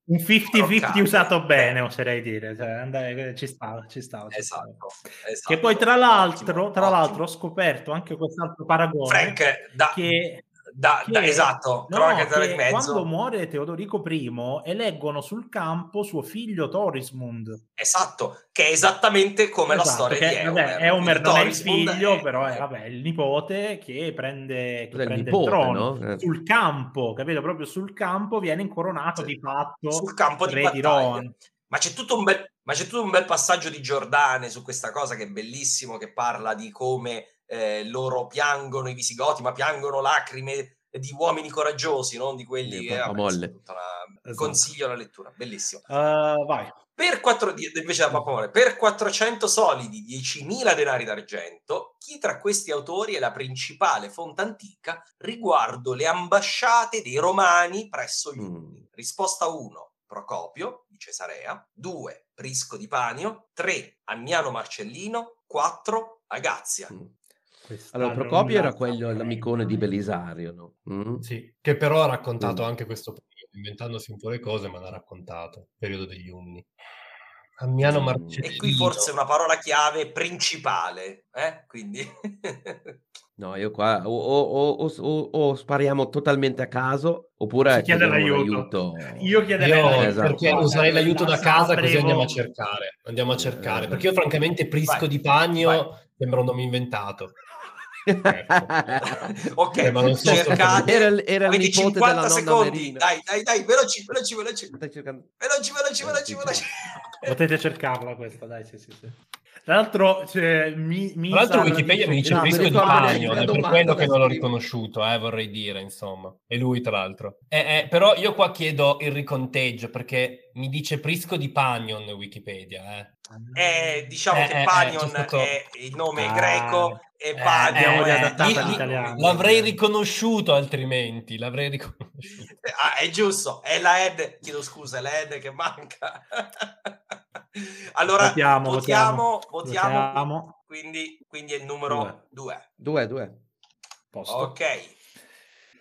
Un cinquanta cinquanta usato bene, oserei dire, cioè, andai, ci stava, ci stava. Ci stava. Esatto, esatto. Che poi tra l'altro, ottimo, tra ottimo. l'altro ho scoperto anche quest'altro paragone. Frank, da, che, da, che, da, esatto, no, che che in mezzo. Quando muore Teodorico primo, eleggono sul campo suo figlio Torismund. Esatto, che è esattamente come esatto, la storia che, di Eomer. Vabbè, Eomer il non è il figlio, è... però è vabbè, il nipote che prende, che prende il, nipote, il trono, no? eh. Sul campo, capito? Proprio sul campo viene incoronato, sì, di fatto sul campo di battaglia. Di Rohan. Ma c'è tutto un bel, ma c'è tutto un bel passaggio di Giordane su questa cosa che è bellissimo, che parla di come eh, loro piangono i visigoti, ma piangono lacrime di uomini coraggiosi, non di quelli che eh, molle. Una... Consiglio la lettura, bellissimo. Uh, vai. Per, quattro, invece da Papamore, per quattrocento solidi, diecimila denari d'argento, chi tra questi autori è la principale fonte antica riguardo le ambasciate dei Romani presso gli Unni? Mm. Risposta uno, Procopio di Cesarea, due, Prisco di Panio, tre, Anniano Marcellino, quattro, Agazia. Mm. Allora, Procopio era quello, l'amicone di Belisario, no? Mm? Sì, che però ha raccontato mm. anche questo periodo, inventandosi un po' le cose, ma l'ha raccontato, il periodo degli Unni. Anniano Marcellino. E qui forse una parola chiave principale, eh? Quindi... No, io qua o, o, o, o, o spariamo totalmente a caso, oppure chiede l'aiuto. Io chiederei io, l'aiuto. Perché userei l'aiuto da casa, così andiamo a cercare. Andiamo a cercare, perché io francamente Prisco vai, di Panio vai. Sembra un nome inventato. Ok, eh, ma non so cercate, era, era il nipote cinquanta della nonna secondi. Merina. Dai, dai, dai, veloci, veloci, veloci. Veloci, veloci, veloci, veloci. Potete cercarla questa, dai, sì, sì, sì. Tra l'altro, cioè, mi, mi Tra l'altro Wikipedia mi dice no, Prisco di Panio, è per quello che non l'ho riconosciuto, eh, vorrei dire, insomma. E lui, tra l'altro. Eh, eh, però io qua chiedo il riconteggio, perché mi dice Prisco di Panion Wikipedia. Eh. Eh, diciamo eh, che eh, Panion eh, stato... è il nome ah, greco e eh, Panion eh, è l'italiano. L'avrei riconosciuto altrimenti, l'avrei riconosciuto. Ah, è giusto, è la Ed, chiedo scusa, è la Ed che manca. Allora votiamo, votiamo, votiamo, votiamo. Quindi, quindi è il numero due. due, due. Ok,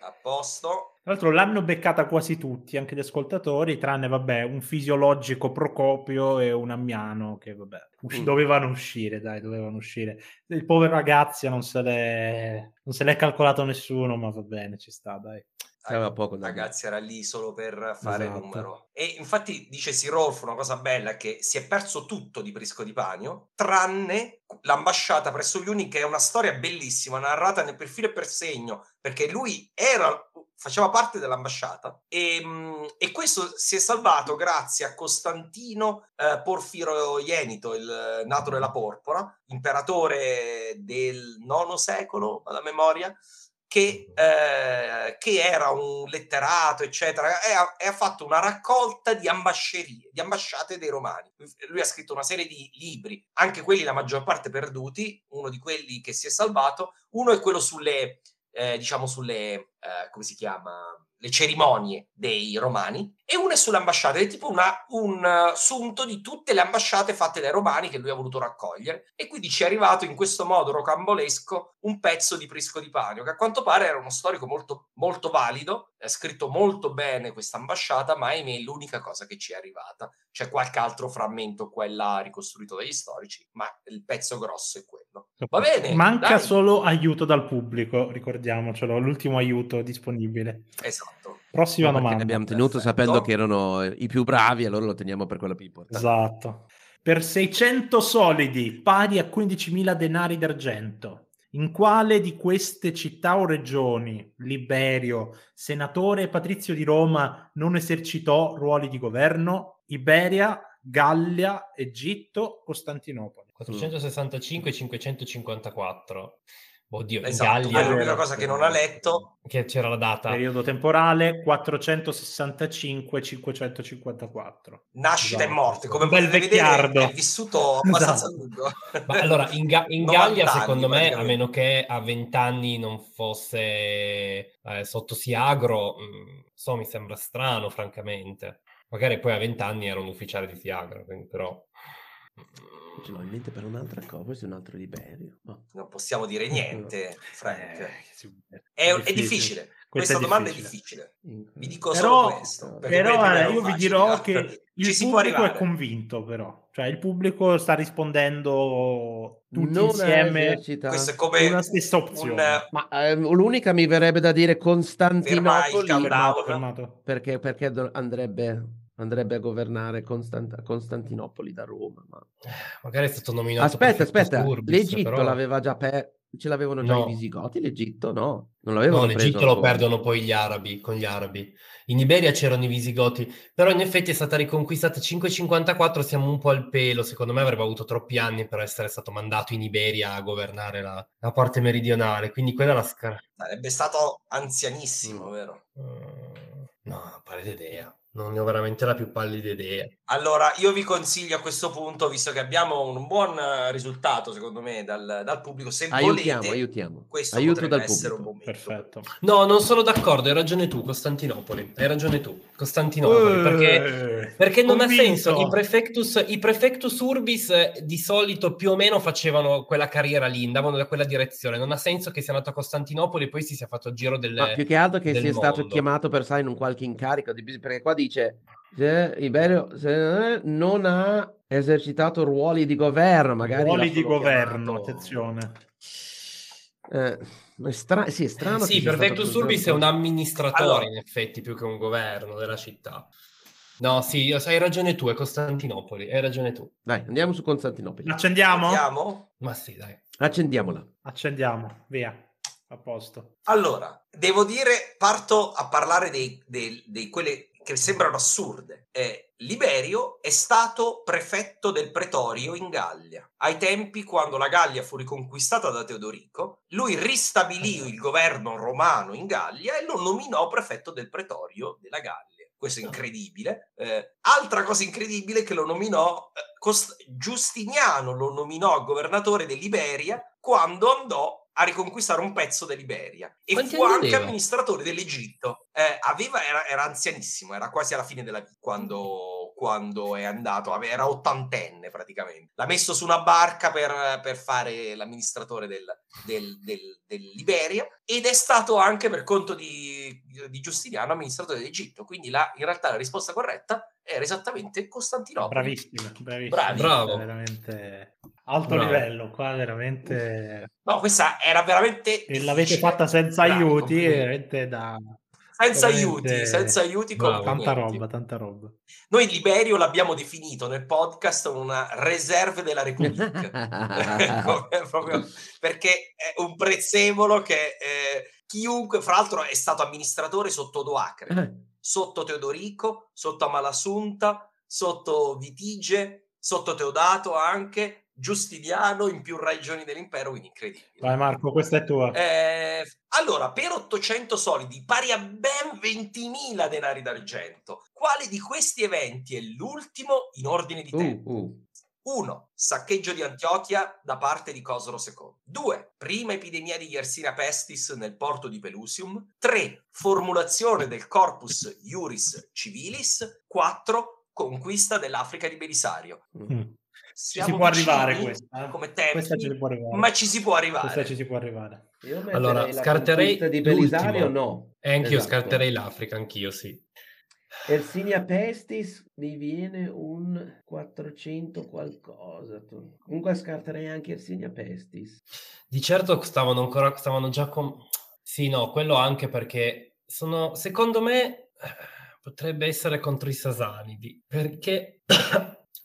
a posto. Tra l'altro l'hanno beccata quasi tutti, anche gli ascoltatori, tranne, vabbè, un fisiologico Procopio e un Ammiano, che vabbè, usci- dovevano uscire, dai, dovevano uscire. Il povero ragazzo non se l'è, non se l'è calcolato nessuno, ma va bene, ci sta, dai. Era poco, dai. Ragazzi, era lì solo per fare esatto. numero. E infatti dice Sirolfo una cosa bella, che si è perso tutto di Prisco di Panio, tranne l'ambasciata presso gli Uni, che è una storia bellissima, narrata nel perfilo e per segno, perché lui era... faceva parte dell'ambasciata e, e questo si è salvato grazie a Costantino eh, Porfirogjenito, il nato della Porpora, imperatore del nono secolo alla memoria, che, eh, che era un letterato, eccetera, e ha, e ha fatto una raccolta di ambascerie, di ambasciate dei romani. Lui ha scritto una serie di libri, anche quelli la maggior parte perduti, uno di quelli che si è salvato, uno è quello sulle... Eh, diciamo sulle, eh, come si chiama, le cerimonie dei romani, e una è sull'ambasciata, è tipo una, un sunto di tutte le ambasciate fatte dai romani che lui ha voluto raccogliere, e quindi ci è arrivato in questo modo rocambolesco un pezzo di Prisco di Panio, che a quanto pare era uno storico molto, molto valido, ha scritto molto bene questa ambasciata, ma ahimè è l'unica cosa che ci è arrivata, c'è qualche altro frammento qua e là ricostruito dagli storici, ma il pezzo grosso è quello. Va bene, manca dai. Solo aiuto dal pubblico, ricordiamocelo, l'ultimo aiuto disponibile. Esatto. Prossima no, domanda. Abbiamo tenuto Perfetto. Sapendo che erano i più bravi, allora lo teniamo per quella più importante. Esatto. Per seicento solidi, pari a quindicimila denari d'argento, in quale di queste città o regioni Liberio, senatore e patrizio di Roma, non esercitò ruoli di governo? Iberia, Gallia, Egitto, Costantinopoli. quattrocentosessantacinque cinquecentocinquantaquattro. Oddio, esatto. Gallia, allora, l'unica cosa che non ha letto, che c'era la data, periodo temporale quattrocentosessantacinque cinquecentocinquantaquattro. Nascita esatto. e morte, come bel vecchiardo, è vissuto abbastanza esatto. lungo. Ma allora in, Ga- in Gallia anni, secondo me, a meno che a vent'anni non fosse eh, sotto Siagro, mh, so mi sembra strano francamente. Magari poi a vent'anni era un ufficiale di Siagro, quindi, però ce l'ho in mente per un'altra cosa, un altro Liberio. No. Non possiamo dire niente, Frank. Eh, è, è difficile. Questa, Questa domanda è difficile. È difficile. Vi dico però, solo questo. Però eh, io vi dirò che il Ci pubblico è convinto, però. Cioè, il pubblico sta rispondendo tutti non insieme come una stessa opzione. Un, Ma eh, l'unica mi verrebbe da dire Costantinopoli. Fermato, fermato. Perché, perché andrebbe... andrebbe a governare Constant- Costantinopoli da Roma, ma... magari è stato nominato. Aspetta, aspetta, Turbis, l'Egitto però... l'aveva già per... ce l'avevano già no. i Visigoti, l'Egitto no, non l'avevano no, preso l'Egitto ancora. Lo perdono poi gli arabi, con gli arabi. In Iberia c'erano i Visigoti, però in effetti è stata riconquistata cinquecentocinquantaquattro, siamo un po' al pelo, secondo me avrebbe avuto troppi anni per essere stato mandato in Iberia a governare la, la parte meridionale, quindi quella la scar- sarebbe stato anzianissimo, vero? Mm, no, pare d'idea. Non ne ho veramente la più pallida idea. Allora, io vi consiglio a questo punto, visto che abbiamo un buon risultato, secondo me, dal, dal pubblico, se aiutiamo, volete, aiutiamo. Questo Aiuto potrebbe dal essere pubblico. Un momento. Perfetto. No, non sono d'accordo, hai ragione tu, Costantinopoli. Hai ragione tu, Costantinopoli, uh, perché, perché non ha senso. I prefectus, i prefectus urbis di solito più o meno facevano quella carriera lì, andavano da quella direzione. Non ha senso che sia nato a Costantinopoli e poi si sia fatto il giro del mondo. Ma più che altro che sia mondo. Stato chiamato per, sai, in un qualche incarico, perché qua dice se Iberio se non ha esercitato ruoli di governo, magari ruoli di governo, chiamato. Attenzione eh, è stra- sì, è strano sì, Prefectus Urbis è un amministratore allora. In effetti più che un governo della città. No, sì, hai ragione tu, è Costantinopoli, hai ragione tu. Dai, andiamo su Costantinopoli. Accendiamo? Accendiamo? Ma sì, dai. Accendiamola. Accendiamola, via. A posto. Allora, devo dire, parto a parlare dei, dei, dei quelle che sembrano assurde. Eh, Liberio è stato prefetto del pretorio in Gallia. Ai tempi, quando la Gallia fu riconquistata da Teodorico, lui ristabilì il governo romano in Gallia e lo nominò prefetto del pretorio della Gallia. Questo è incredibile. Eh, altra cosa incredibile è che lo nominò eh, Cost- Giustiniano lo nominò governatore dell'Iberia quando andò a riconquistare un pezzo dell'Iberia e Quanti fu anche aveva? Amministratore dell'Egitto. Eh, aveva era, era anzianissimo, era quasi alla fine della vita quando quando è andato, era ottantenne praticamente, l'ha messo su una barca per, per fare l'amministratore del, del, del, dell'Iberia, ed è stato anche per conto di, di Giustiniano amministratore d'Egitto, quindi la, in realtà la risposta corretta era esattamente Costantinopoli. Bravissimo, bravissimo. Bravi. Bravo. Veramente alto Bravo. Livello, qua veramente... No, questa era veramente... E l'avete fatta senza Bravo, aiuti, veramente da... Senza veramente... aiuti, senza aiuti. Bravo, tanta roba, tanta roba. Noi Liberio l'abbiamo definito nel podcast una riserva della Repubblica, come, proprio, perché è un prezzemolo che eh, chiunque, fra l'altro è stato amministratore sotto Odoacre, sotto Teodorico, sotto Amalassunta, sotto Vitige, sotto Teodato anche, Giustiniano in più regioni dell'impero, quindi incredibile. Vai Marco, questa è tua. Eh, allora, per ottocento solidi, pari a ben ventimila denari d'argento, quale di questi eventi è l'ultimo in ordine di tempo? Uh, uh. uno. Saccheggio di Antiochia da parte di Cosroe secondo. due. Prima epidemia di Yersina pestis nel porto di Pelusium. tre. Formulazione del corpus iuris civilis. quattro. Conquista dell'Africa di Belisario. Mm. Ci si può arrivare questa, come tempi, questa ci può arrivare. ma ci si può arrivare. Questa ci si può arrivare. Io allora, scarterei la di Belisario, no? E anch'io esatto. scarterei l'Africa, anch'io sì. Yersinia pestis mi viene un quattrocento qualcosa. Tu. Comunque scarterei anche Yersinia pestis. Di certo stavano ancora stavano già con Sì, no, quello anche perché sono secondo me potrebbe essere contro i Sasanidi, perché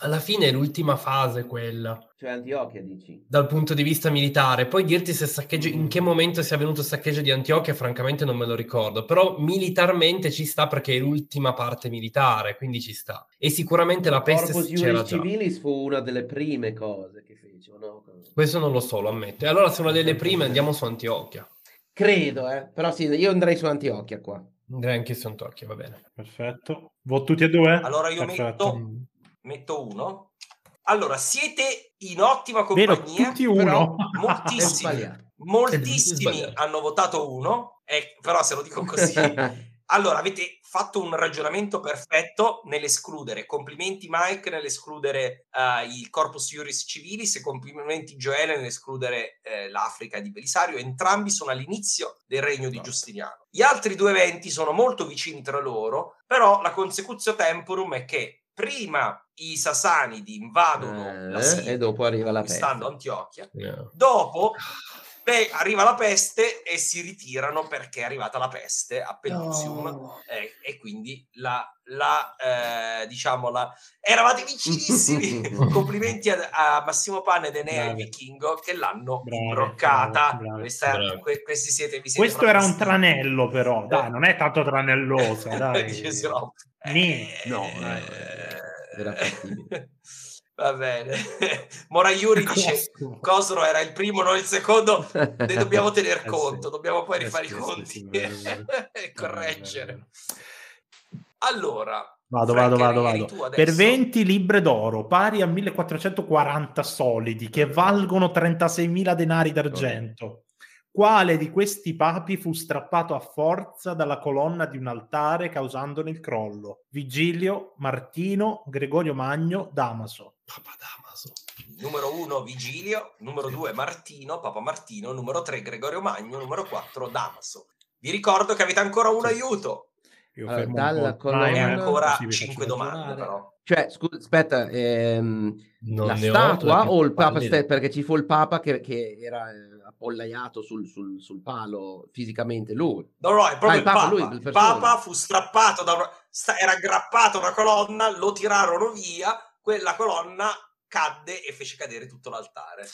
alla fine è l'ultima fase quella. Cioè Antiochia, dici? Dal punto di vista militare. Poi dirti se saccheggio, in che momento sia avvenuto il saccheggio di Antiochia, francamente non me lo ricordo. Però militarmente ci sta perché è l'ultima parte militare, quindi ci sta. E sicuramente la peste c'era già. Il Corpus Iuris Civilis fu una delle prime cose che fecero, no? Questo non lo so, lo ammetto. E allora se una delle prime andiamo su Antiochia. Credo, eh. Però sì, io andrei su Antiochia qua. Andrei anche su Antiochia, va bene. Perfetto. Voi tutti e due? Allora io Perfetto. metto... Metto uno. Allora, siete in ottima compagnia. Tutti uno. Moltissimi, moltissimi hanno votato uno, eh, però se lo dico così. Allora, avete fatto un ragionamento perfetto nell'escludere. Complimenti Mike nell'escludere uh, il Corpus Iuris Civilis e complimenti Gioele nell'escludere uh, l'Africa di Belisario. Entrambi sono all'inizio del regno di Giustiniano. Gli altri due eventi sono molto vicini tra loro, però la consecutio temporum è che prima i Sasanidi invadono eh, la Siria e dopo arriva la peste. Antiochia. Yeah. Dopo beh, arriva la peste e si ritirano perché è arrivata la peste a Pelusium no. eh, e quindi la, la eh, diciamo la eravate vicinissimi. Complimenti a, a Massimo Panne ed Enea e Vichingo che l'hanno broccata. Questi siete vi siete Questo era un tranello però, dai, non è tanto tranelloso, dai. Eh, no, eh, era fattibile. Va bene. Moraiuri dice Cosroe era il primo, non il secondo, ne dobbiamo tener conto, eh sì. dobbiamo poi rifare eh sì, i conti sì, sì, e correggere. Allora Vado, Frank, vado, vado, vado. Per venti libbre d'oro, pari a millequattrocentoquaranta solidi, che valgono trentaseimila denari d'argento. Quale di questi papi fu strappato a forza dalla colonna di un altare causandone il crollo? Vigilio, Martino, Gregorio Magno, Damaso. Papa Damaso. Numero uno Vigilio, numero due Martino, Papa Martino, numero tre Gregorio Magno, numero quattro Damaso. Vi ricordo che avete ancora un aiuto. Io allora, fermo dalla colonna... E ancora cinque domande però. Cioè, scusa, aspetta, ehm, la statua o il Papa? Ste- perché ci fu il Papa che, che era appollaiato sul, sul, sul palo fisicamente, lui. No, no, è proprio ah, il Papa. Papa lui, il Papa fu strappato, da una, sta- era aggrappato a una colonna, lo tirarono via, quella colonna cadde e fece cadere tutto l'altare.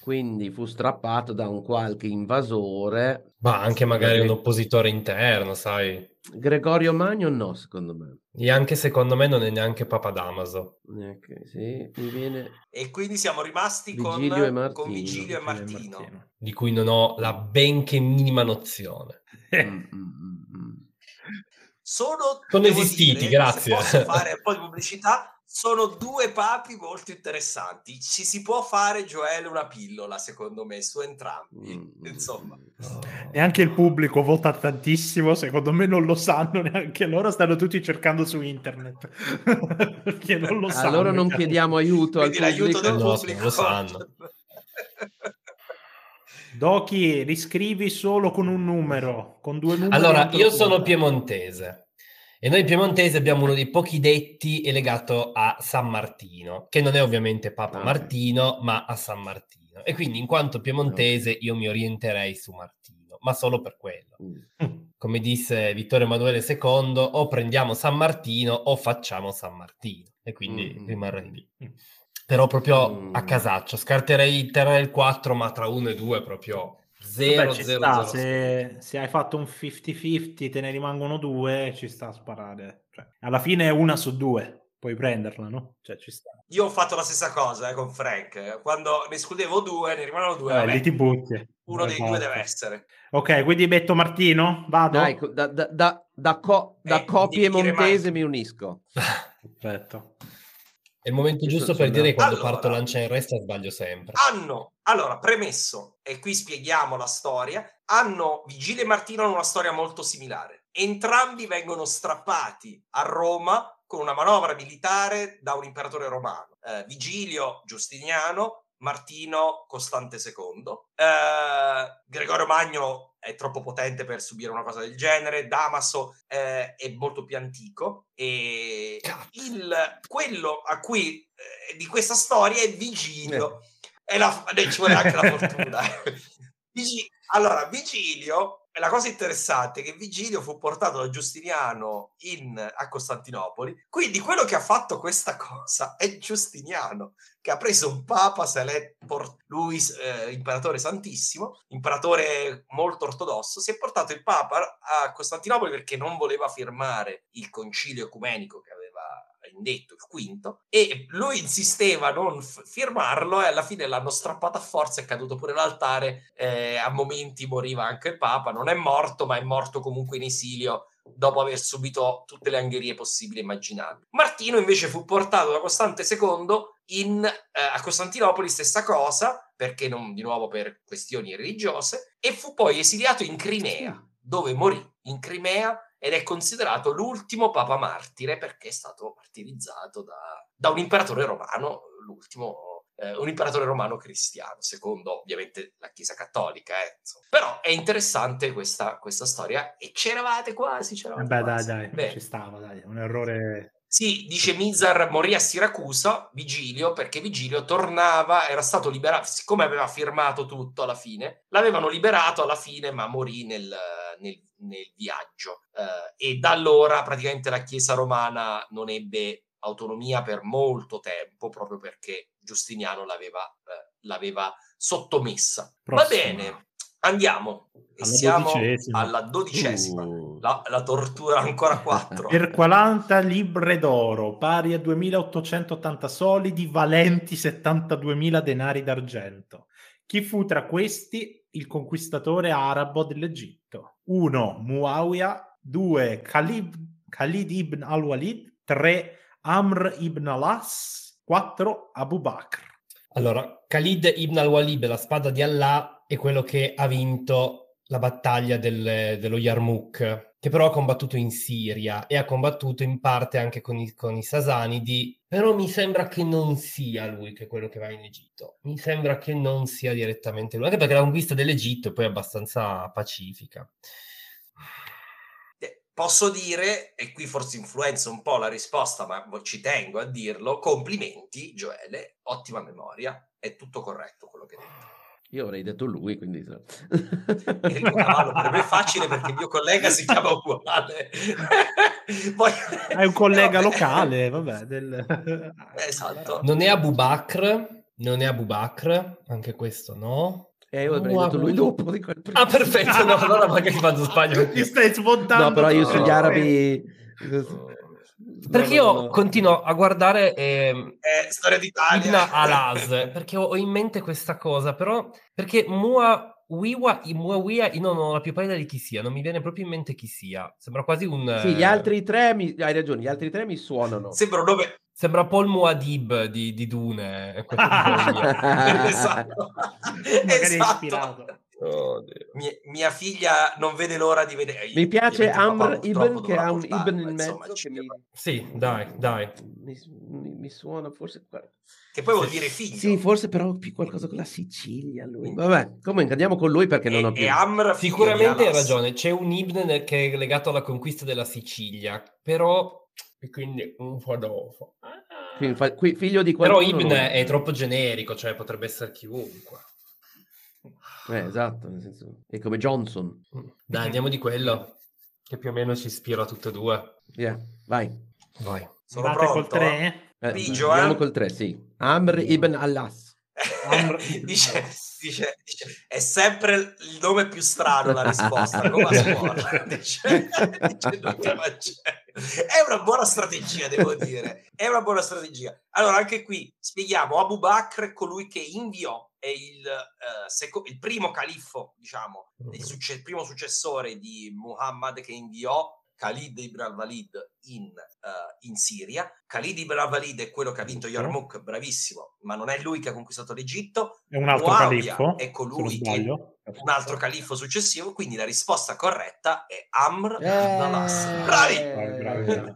Quindi fu strappato da un qualche invasore. Ma anche magari un oppositore interno, sai. Gregorio Magno no, secondo me. E anche secondo me non è neanche Papa Damaso. Okay, sì, mi viene... E quindi siamo rimasti Vigilio con, e Martino, con Vigilio e Martino. e Martino. Di cui non ho la benché minima nozione. Sono, sono esistiti, dire, grazie. Posso fare un po' di pubblicità? sono due papi molto interessanti. Ci si può fare, Gioele, una pillola, secondo me, su entrambi. Mm. Insomma. E anche il pubblico vota tantissimo, secondo me non lo sanno neanche loro, stanno tutti cercando su internet. Perché non lo sanno. Allora non chiediamo aiuto al pubblico. Del no, pubblico. Lo sanno. Dochi, li scrivi solo con un numero, con due numeri. Allora, io sono piemontese. E noi piemontesi abbiamo uno dei pochi detti è legato a San Martino, che non è ovviamente Papa Martino, ma a San Martino. E quindi in quanto piemontese io mi orienterei su Martino, ma solo per quello. Come disse Vittorio Emanuele secondo, o prendiamo San Martino o facciamo San Martino. E quindi mm. rimarrei lì. Però proprio mm. a casaccio, scarterei il terra del quattro, ma tra uno e due proprio... zero, vabbè, zero, sta, zero, se, se hai fatto un cinquanta cinquanta te ne rimangono due, ci sta a sparare, cioè, alla fine è una su due, puoi prenderla, no? Cioè, ci sta. Io ho fatto la stessa cosa eh, con Frank, quando ne escludevo due ne rimangono due, eh, lì ti butti. Uno dei due deve essere. Ok, quindi metto Martino, vado? Dai, da, da, da, da, co, da eh, copie montese mi unisco. Perfetto. È il momento giusto per dire che quando allora, parto lancia in resta sbaglio sempre. Hanno, allora, premesso, e qui spieghiamo la storia, hanno Vigilio e Martino hanno una storia molto similare. Entrambi vengono strappati a Roma con una manovra militare da un imperatore romano. Eh, Vigilio, Giustiniano, Martino, Costante secondo. Eh, Gregorio Magno è troppo potente per subire una cosa del genere. Damaso eh, è molto più antico e il, quello a cui eh, di questa storia è Vigilio eh. e la, ci vuole anche la fortuna. Vigilio, allora Vigilio, la cosa interessante è che Vigilio fu portato da Giustiniano in, a Costantinopoli, quindi quello che ha fatto questa cosa è Giustiniano, che ha preso un papa, se l'è port- lui eh, imperatore santissimo, imperatore molto ortodosso, si è portato il papa a Costantinopoli perché non voleva firmare il concilio ecumenico che aveva indetto, il quinto, e lui insisteva a non f- firmarlo e alla fine l'hanno strappato a forza, è caduto pure l'altare, eh, a momenti moriva anche il papa, non è morto ma è morto comunque in esilio dopo aver subito tutte le angherie possibili e immaginabili. Martino invece fu portato da Costante secondo in, eh, a Costantinopoli, stessa cosa, perché non di nuovo per questioni religiose, e fu poi esiliato in Crimea, dove morì in Crimea ed è considerato l'ultimo papa martire perché è stato martirizzato da, da un imperatore romano, l'ultimo, eh, un imperatore romano cristiano, secondo ovviamente la Chiesa Cattolica. Eh, Però è interessante questa, questa storia e c'eravate quasi, c'eravate Beh, quasi. Dai, dai, ci stava, dai, un errore... Sì, dice Mizar, morì a Siracusa, Vigilio, perché Vigilio tornava, era stato liberato, siccome aveva firmato tutto alla fine, l'avevano liberato alla fine, ma morì nel, nel, nel viaggio. Uh, e da allora praticamente la Chiesa romana non ebbe autonomia per molto tempo, proprio perché Giustiniano l'aveva, uh, l'aveva sottomessa. Prossima. Va bene, andiamo. E alla siamo dodicesima. alla dodicesima. Uh. La, la tortura ancora quattro. Per quaranta libbre d'oro, pari a duemilaottocentottanta solidi, valenti settantaduemila denari d'argento. Chi fu tra questi il conquistatore arabo dell'Egitto? uno. Muawiyah, due. Khalid, Khalid ibn al-Walid, tre. Amr ibn al-As, quattro. Abu Bakr. Allora, Khalid ibn al-Walid, la spada di Allah, è quello che ha vinto la battaglia del, dello Yarmouk, che però ha combattuto in Siria e ha combattuto in parte anche con i, con i Sasanidi, però mi sembra che non sia lui che è quello che va in Egitto, mi sembra che non sia direttamente lui, anche perché la conquista dell'Egitto è poi abbastanza pacifica. Posso dire, e qui forse influenza un po' la risposta, ma ci tengo a dirlo, complimenti Gioele, ottima memoria, è tutto corretto quello che hai detto. Io avrei detto lui, quindi... Il cavallo per me è facile perché il mio collega si chiama uguale. Poi... È un collega no, locale, vabbè. Del... Esatto. Non è Abu Bakr, non è Abu Bakr, anche questo no. Eh, io avrei oh, detto lui dopo. Di quel... Ah, perfetto, no, allora magari quando sbaglio. Ti stai smontando. No, però io no, sugli arabi... No. Perché io no, no, no. continuo a guardare eh, eh, Storia d'Italia Ibn al-As, perché ho in mente questa cosa, però perché Muawiyah, Muawiyah io non ho la più pallida di chi sia, non mi viene proprio in mente chi sia, sembra quasi un... Sì, gli altri tre, mi, hai ragione, gli altri tre mi suonano. Sembra un nome... Sembra Paul Muad'Dib di, di Dune. Esatto. Magari esatto. Ispirato. Oh, Dio. Mia, mia figlia non vede l'ora di vedere. Mi piace Amr Ibn, che ha un portare, Ibn in mezzo. Insomma, mi... Sì, dai, dai. Mi, mi, mi suona forse... Che poi vuol dire figlio. Sì, forse però più qualcosa con la Sicilia. Lui. Vabbè, comunque andiamo con lui perché e, non ho più... Amr, sicuramente hai ragione, c'è un Ibn che è legato alla conquista della Sicilia, però... E quindi un po' dopo. Quindi, fa, qui, figlio di qualcuno... Però Ibn è troppo generico, cioè potrebbe essere chiunque. Eh, esatto, nel senso... È come Johnson. Dai, andiamo di quello, che più o meno ci ispira a tutte e due. Yeah, vai. Vai. Sono Andate pronto? Col tre? Eh, Bigio, andiamo eh? col tre, sì. Amr Ibn Allas. dice, dice, dice, è sempre il nome più strano la risposta, come a scuola. Dice, dice, è una buona strategia, devo dire, è una buona strategia. Allora, anche qui spieghiamo: Abu Bakr, colui che inviò, è il, eh, seco- il primo califfo, diciamo, il, succe- il primo successore di Muhammad, che inviò Khalid ibn al-Walid in, uh, in Siria. Khalid ibn al-Walid è quello che ha vinto Yarmouk, bravissimo, ma non è lui che ha conquistato l'Egitto. È un altro Muawiyah califfo, è colui che un altro califfo successivo, quindi la risposta corretta è Amr eh, al-Nas. Bravi! Bravi, bravi, bravi.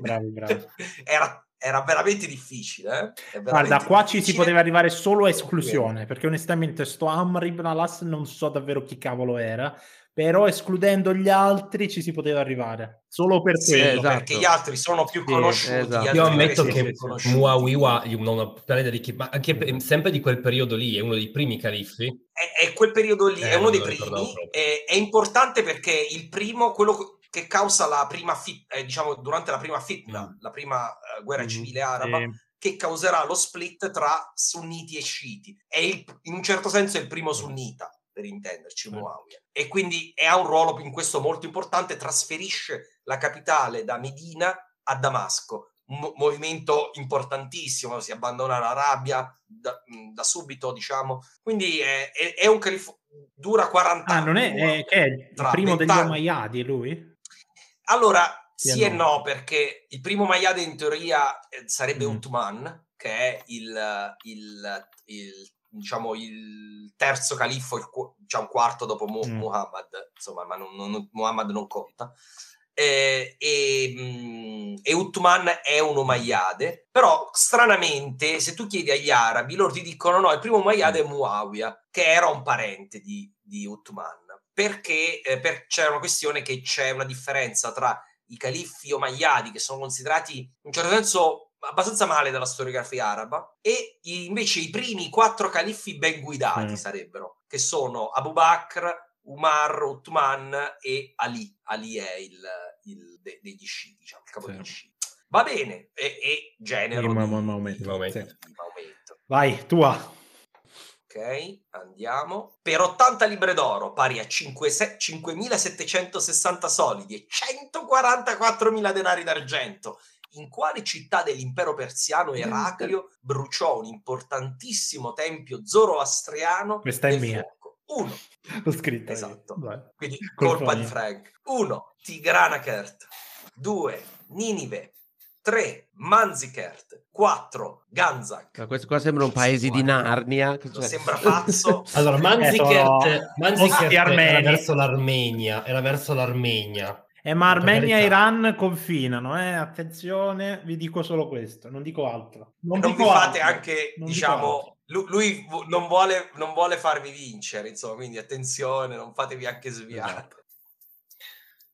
bravi, bravi. Era, era veramente difficile, eh? Guarda, qua difficile. Ci si poteva arrivare solo a esclusione, perché onestamente sto Amr ibn al-As non so davvero chi cavolo era, però escludendo gli altri ci si poteva arrivare solo per sì, quello esatto. Perché gli altri sono più conosciuti, sì, esatto. Io ammetto che Muawiyah, non ho parlato di chi, ma anche sempre di quel periodo lì, è uno dei primi califfi, è, è quel periodo lì, eh, è uno dei primi, è, è importante perché il primo, quello che causa la prima fit, eh, diciamo durante la prima fitna, mm. la prima uh, guerra mm. civile araba, eh. che causerà lo split tra sunniti e sciiti, è il, in un certo senso è il primo sunnita, per intenderci, Muawiyah, e quindi ha un ruolo in questo molto importante. Trasferisce la capitale da Medina a Damasco, un mo- movimento importantissimo, si abbandona l'Arabia da, da subito, diciamo, quindi è, è, è un califo, dura quaranta ah, anni. Ah, non è, è, è il primo degli Omayyadi lui? Allora, sì, sì e no, perché il primo Omayyade in teoria sarebbe mm. Uthman, che è il... il, il diciamo il terzo califfo, il cu- diciamo quarto dopo Mu- mm. Muhammad, insomma, ma non, non, Muhammad non conta, eh, e, mh, e Uthman è un Omayyade, però stranamente se tu chiedi agli arabi loro ti dicono no, il primo Omayyade mm. è Muawiyah, che era un parente di, di Uthman, perché eh, per, c'è una questione che c'è una differenza tra i califfi Omayyadi, che sono considerati in un certo senso abbastanza male dalla storiografia araba, e invece i primi quattro califfi ben guidati mm. sarebbero, che sono Abu Bakr, Umar, Uthman e Ali. Ali è il, il de, degli sci, diciamo, il capo sì. degli sci. Va bene, e, e genero ma, ma, ma, aumento, di, aumento. Di, di aumento. Vai, tua. Ok, andiamo. Per ottanta libre d'oro, pari a cinquemilasettecentosessanta solidi e centoquarantaquattromila denari d'argento, in quale città dell'impero persiano Eraclio bruciò un importantissimo tempio zoroastriano? Questa è mia. Fuoco? Uno. L'ho scritta. Esatto. Beh, quindi colpa di Frank. Uno. Tigranakert. Due. Ninive. Tre. Manzikert. Quattro. Ganzak. Ma questo qua sembra un paese di Narnia. Sembra pazzo. Allora, Manzikert, Manzikert era verso l'Armenia. Era verso l'Armenia. Eh, ma Armenia e Iran confinano, eh? Attenzione, vi dico solo questo, non dico altro. Non, non dico vi fate altro. Anche, non diciamo, lui, lui non, vuole, non vuole farvi vincere, insomma, quindi attenzione, non fatevi anche sviare.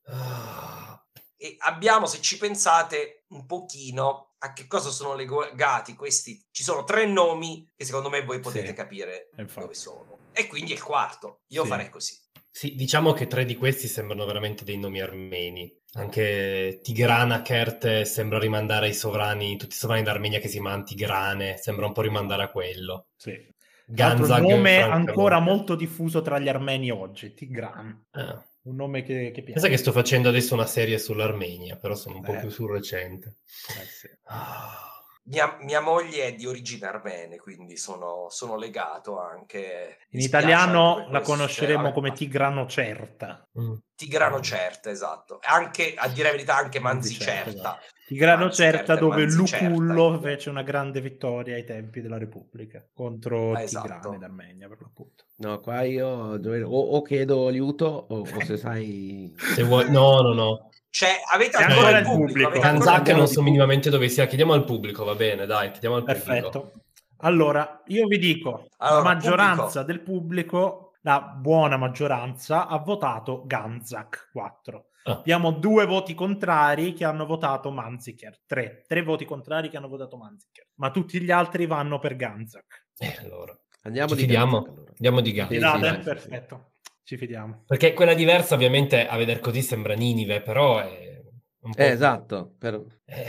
Esatto. E abbiamo, se ci pensate, un pochino a che cosa sono legati questi. Ci sono tre nomi che secondo me voi potete sì, capire infatti. Dove sono. E quindi il quarto, io sì. farei così. Sì, diciamo che tre di questi sembrano veramente dei nomi armeni. Anche Tigranakert sembra rimandare ai sovrani, tutti i sovrani d'Armenia che si chiamano Tigrane, sembra un po' rimandare a quello. Sì. Ganzak, un nome ancora molto diffuso tra gli armeni oggi, Tigran. Ah. Un nome che, che piace. Pensa che sto facendo adesso una serie sull'Armenia, però sono un eh. po' più sul recente. Eh sì. Ah. Mia, mia moglie è di origine armene, quindi sono, sono legato anche... In italiano la conosceremo come Tigranokert. Mm. Tigranokert, esatto. Anche, a dire la verità, anche Manzikerta. Tigranokert, dove Lucullo fece una grande vittoria ai tempi della Repubblica contro ah, esatto. Tigrane d'Armenia, per l'appunto. No, qua io o, o chiedo aiuto o, o se sai... se vuoi... No, no, no. Cioè, avete ancora il pubblico? Tanzacca non so minimamente dove sia. Chiediamo al pubblico, va bene, dai, chiediamo al pubblico. Perfetto. Allora, io vi dico, allora, la maggioranza pubblico. del pubblico, la buona maggioranza, ha votato Ganzak, quattro. Ah. Abbiamo due voti contrari che hanno votato Manzikert, tre. Tre voti contrari che hanno votato Manzikert. Ma tutti gli altri vanno per Ganzak. Eh, allora. Andiamo Ci di fidiamo. Ganzak, allora. Andiamo di Ganzak. Sì, sì, sì, perfetto. Ci fidiamo. Perché quella diversa, ovviamente, a veder così sembra Ninive, però è un po' eh, esatto, però, eh,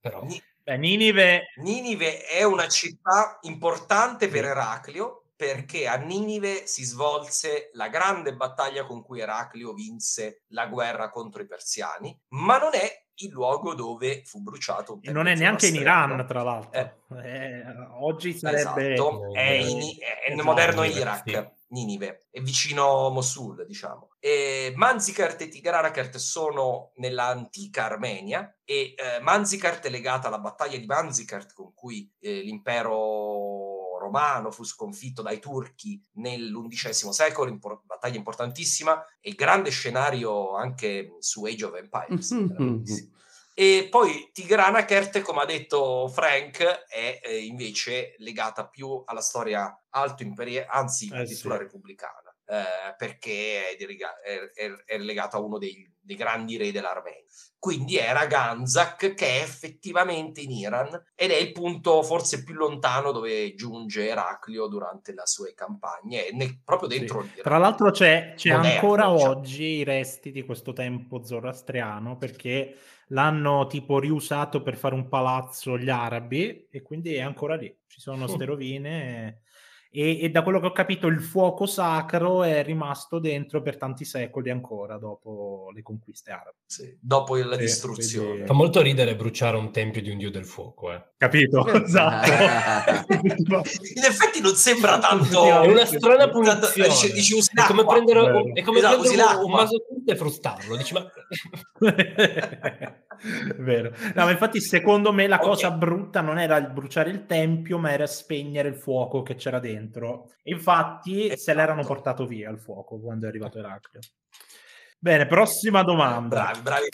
però... Ni... Beh, Ninive... Ninive è una città importante per Eraclio, perché a Ninive si svolse la grande battaglia con cui Eraclio vinse la guerra contro i persiani, ma non è il luogo dove fu bruciato un e non è neanche in Iran, tra l'altro. Eh. Eh, oggi sarebbe esatto. è, in, è nel esatto. moderno Iraq. Sì. Ninive, è vicino Mosul, diciamo. E Manzikert e Tigranakert sono nell'antica Armenia e eh, Manzikert è legata alla battaglia di Manzikert con cui eh, l'impero romano fu sconfitto dai turchi nell'undicesimo secolo, impor- battaglia importantissima e grande scenario anche su Age of Empires. Mm-hmm. E poi Tigranakert, come ha detto Frank, è eh, invece legata più alla storia alto imperiale, anzi eh, addirittura sì. repubblicana, eh, perché è, deriga- è, è, è legata a uno dei, dei grandi re dell'Armenia. Quindi era Ganzak, che è effettivamente in Iran ed è il punto forse più lontano dove giunge Eraclio durante le sue campagne, nel, proprio dentro sì. l'Iran. Tra l'altro c'è, c'è moderno, ancora diciamo. oggi i resti di questo tempo zoroastriano, perché l'hanno tipo riusato per fare un palazzo gli arabi e quindi è ancora lì, ci sono ste rovine e, e da quello che ho capito il fuoco sacro è rimasto dentro per tanti secoli ancora dopo le conquiste arabe. Sì, dopo la distruzione. Quindi... Fa molto ridere bruciare un tempio di un dio del fuoco, eh. Capito? Esatto. In effetti non sembra tanto... È una strana punizione. Dici, è come prendere un, è come esatto, prendere un, un vaso e frustarlo. Dici, ma... Vero. No, ma infatti secondo me la okay. cosa brutta non era il bruciare il tempio, ma era spegnere il fuoco che c'era dentro. Infatti esatto. se l'erano portato via il fuoco quando è arrivato Eraclio. Bene, prossima domanda. Bravi, bravi.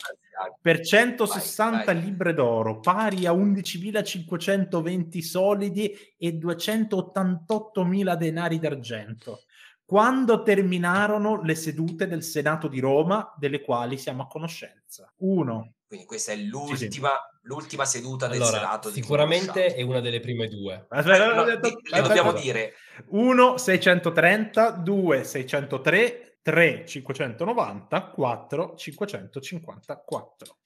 Per centosessanta vai, vai. Libbre d'oro, pari a undicimilacinquecentoventi solidi e duecentottantottomila denari d'argento, quando terminarono le sedute del Senato di Roma, delle quali siamo a conoscenza? Uno. Quindi questa è l'ultima, sì, sì. l'ultima seduta del allora, Senato. Sicuramente è una delle prime due. Aspetta, no, aspetta, le aspetta, dobbiamo aspetta. dire. uno, seicentotrenta, due, seicentotré, tre, cinquecentonovanta, quattro, cinquecentocinquantaquattro.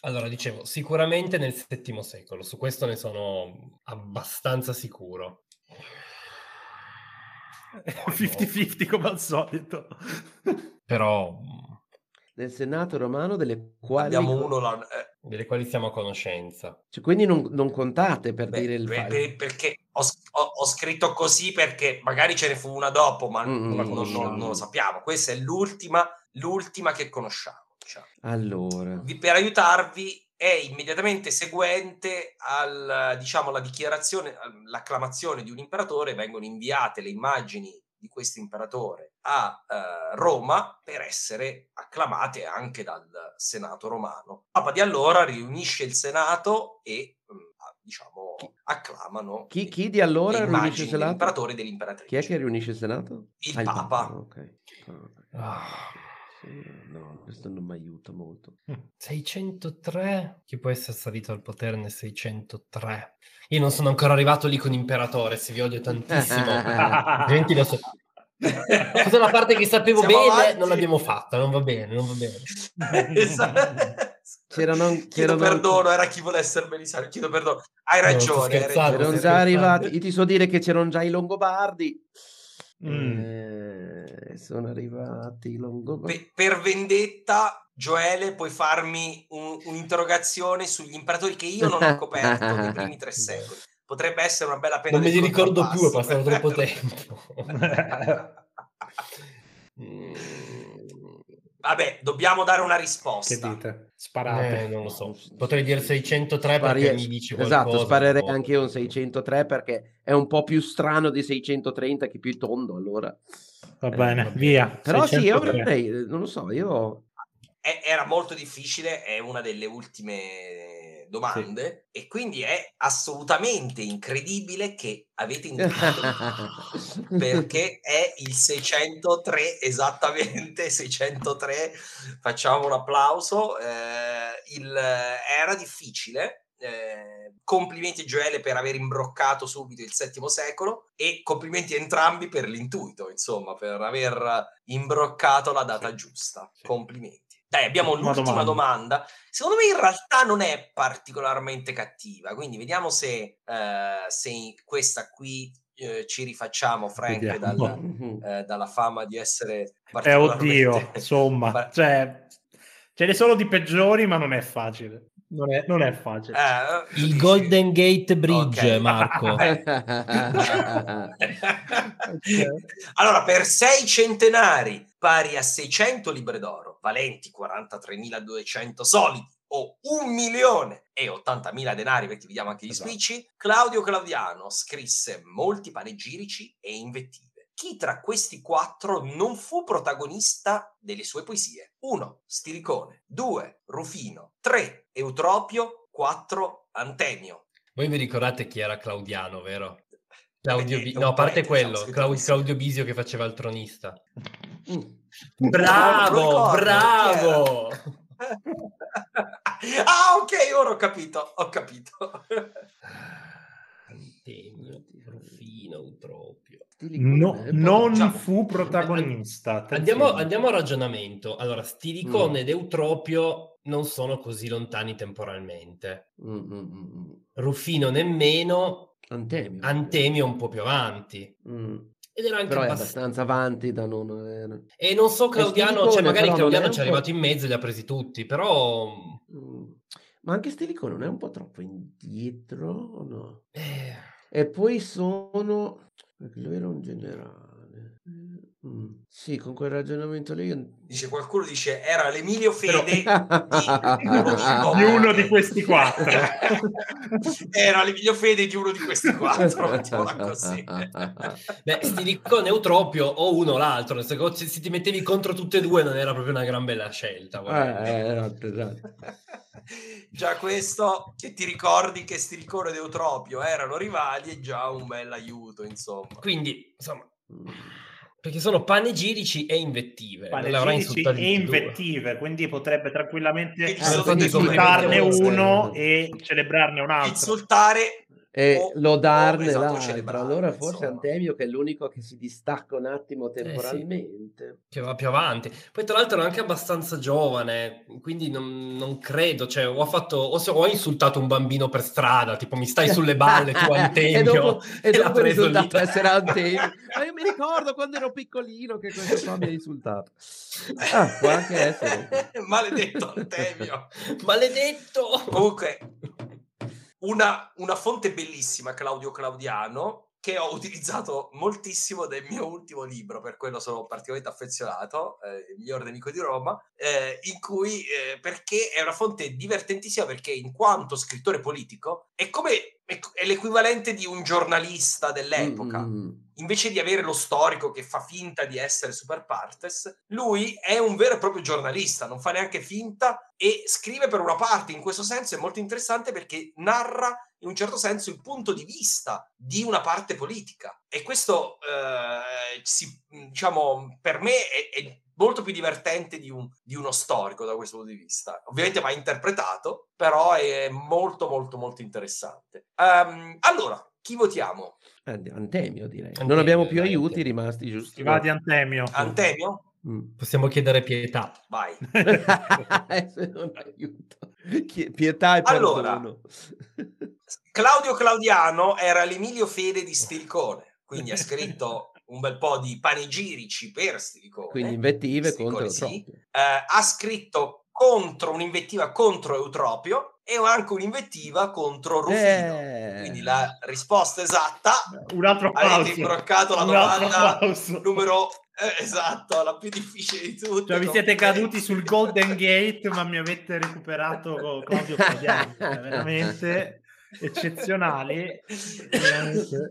Allora, dicevo, sicuramente nel settimo secolo. Su questo ne sono abbastanza sicuro. cinquanta cinquanta come al solito. Però... Del Senato romano, delle quali... Abbiamo uno la... eh. Delle quali siamo a conoscenza. Cioè, quindi non, non contate per beh, dire il beh, beh, perché ho, ho, ho scritto così perché magari ce ne fu una dopo, ma mm, non, non, non, non lo sappiamo. Questa è l'ultima, l'ultima che conosciamo. Diciamo. Allora. Vi, per aiutarvi... è immediatamente seguente al, diciamo, alla dichiarazione, all'acclamazione di un imperatore, vengono inviate le immagini di questo imperatore a eh, Roma per essere acclamate anche dal Senato romano. Papa di allora riunisce il Senato e mh, diciamo chi, acclamano chi, chi di allora riunisce il Senato? L'imperatore e dell'imperatrice. Chi è che riunisce il Senato? Il ah, Papa. Il Papa. Okay. Oh. Ah. No, questo non mi aiuta molto. seicentotré? Chi può essere salito al potere nel seicentotré? Io non sono ancora arrivato lì con imperatore, se vi odio tantissimo. Gente, lo so. Questa è una parte che sapevo Siamo bene, avanti. Non l'abbiamo fatta, non va bene, non va bene. Esatto. C'erano, c'erano... Chiedo perdono, era chi vuole essere Belisario, chiedo perdono. Hai ragione, no, hai ragione. Già arrivati. Io ti so dire che c'erano già i Longobardi. Mm. Eh, sono arrivati Longobardi. Pe- per vendetta Gioele, puoi farmi un, un'interrogazione sugli imperatori che io non ho coperto nei primi tre secoli. Potrebbe essere una bella pena. Non me li ricordo più, è passato troppo tempo. Vabbè, dobbiamo dare una risposta. Che dite? Sparate, eh, non lo so. Potrei dire seicentotré Spari... perché mi dice qualcosa. Esatto, sparerei o... anche io un seicentotré perché è un po' più strano di seicentotrenta, che è più tondo, allora. Va bene, eh, va via. Però seicentotré. Sì, io avrei, non lo so, io... Era molto difficile, è una delle ultime domande, sì. E quindi è assolutamente incredibile che avete indovinato perché è il seicentotré, esattamente seicentotré, facciamo un applauso, eh, il, era difficile. Eh, complimenti Gioele per aver imbroccato subito il settimo secolo e complimenti a entrambi per l'intuito, insomma, per aver imbroccato la data giusta, sì. Complimenti. Dai, abbiamo l'ultima, l'ultima domanda. domanda. Secondo me in realtà non è particolarmente cattiva, quindi vediamo se, eh, se questa qui eh, ci rifacciamo, Frank, dalla, eh, dalla fama di essere particolarmente... Eh, oddio, insomma, cioè, ce ne sono di peggiori, ma non è facile. Non è, non è facile. Eh, il Golden Gate Bridge, okay. Marco. Allora, per sei centenari pari a seicento libre d'oro, valenti quarantatremiladuecento solidi o un milione e ottantamila denari, perché vediamo anche gli esatto. spicci, Claudio Claudiano scrisse molti panegirici e invettivi. Chi tra questi quattro non fu protagonista delle sue poesie? uno. Stilicone, due. Rufino, tre. Eutropio, quattro. Antemio. Voi vi ricordate chi era Claudiano, vero? Claudio Bisio, no, a parte quello, Claudio, Claudio Bisio che faceva il tronista. Mm. Bravo, bravo! Ah, ok, ora ho capito, ho capito. Antemio, Rufino, Eutropio. No, non diciamo, fu protagonista. Andiamo, andiamo al ragionamento. Allora, Stilicone mm. ed Eutropio non sono così lontani temporalmente. Mm, mm, mm. Rufino nemmeno. Antemio. Antemio un po' più avanti. Mm. Ed era anche però è abbastanza avanti da non... E non so Claudiano, cioè magari Claudiano ci è arrivato in mezzo e li ha presi tutti, però... Mm. Ma anche Stilicone non è un po' troppo indietro o no? Eh. E poi sono... perché lui era un generale. Mm. Sì, con quel ragionamento lì. Dice qualcuno dice era l'Emilio Fede però... di, uno di uno di questi quattro. Era l'Emilio Fede di uno di questi quattro. Così. Beh, Stilicone, Eutropio o uno o l'altro. Se ti mettevi contro tutte e due non era proprio una gran bella scelta. Eh, esatto, esatto. Già questo che ti ricordi che Stilicone ed Eutropio erano rivali è già un bel aiuto, insomma. Quindi, insomma, perché sono panegirici e invettive. Panegirici e invettive, quindi potrebbe tranquillamente insultarne uno e celebrarne un altro. Insultare e lodarne l'altro. Allora forse insomma. Antemio che è l'unico che si distacca un attimo temporalmente, eh sì, che va più avanti. Poi tra l'altro è anche abbastanza giovane, quindi non, non credo, cioè ho fatto o, so, ho insultato un bambino per strada, tipo mi stai sulle balle tu Antemio. E dopo, e dopo l'ha preso lì. Essere Antemio. Ma io mi ricordo quando ero piccolino che questo qua mi ha insultato. Ah, può anche essere. Maledetto Antemio. Maledetto. Comunque Una, una fonte bellissima, Claudio Claudiano, che ho utilizzato moltissimo del mio ultimo libro, per quello sono particolarmente affezionato, eh, Il miglior nemico di Roma, eh, in cui, eh, perché è una fonte divertentissima, perché in quanto scrittore politico è come è, è l'equivalente di un giornalista dell'epoca. Mm. Invece di avere lo storico che fa finta di essere super partes, lui è un vero e proprio giornalista, non fa neanche finta e scrive per una parte. In questo senso è molto interessante perché narra in un certo senso il punto di vista di una parte politica e questo eh, si, diciamo per me è, è molto più divertente di, un, di uno storico da questo punto di vista. Ovviamente va interpretato, però è molto molto molto interessante. Um, allora, chi votiamo? Antemio, direi. Antemio, non abbiamo più aiuti Antemio. Rimasti, giusto? Ti va di Antemio. Antemio? Mm. Possiamo chiedere pietà. Vai. Se non aiuto. Pietà e allora, perdono. Claudio Claudiano era l'Emilio Fede di Stilicone, quindi ha scritto un bel po' di panegirici per Stilicone. Quindi invettive Stilicone contro sì. eh, Ha scritto contro un'invettiva contro Eutropio e anche un'invettiva contro Rufino. Eh. Quindi la risposta esatta. Un altro applauso. Avete imbroccato la domanda numero eh, esatto, la più difficile di tutte. Cioè, vi siete caduti sul Golden Gate, ma mi avete recuperato Claudio Padiani, veramente eccezionali.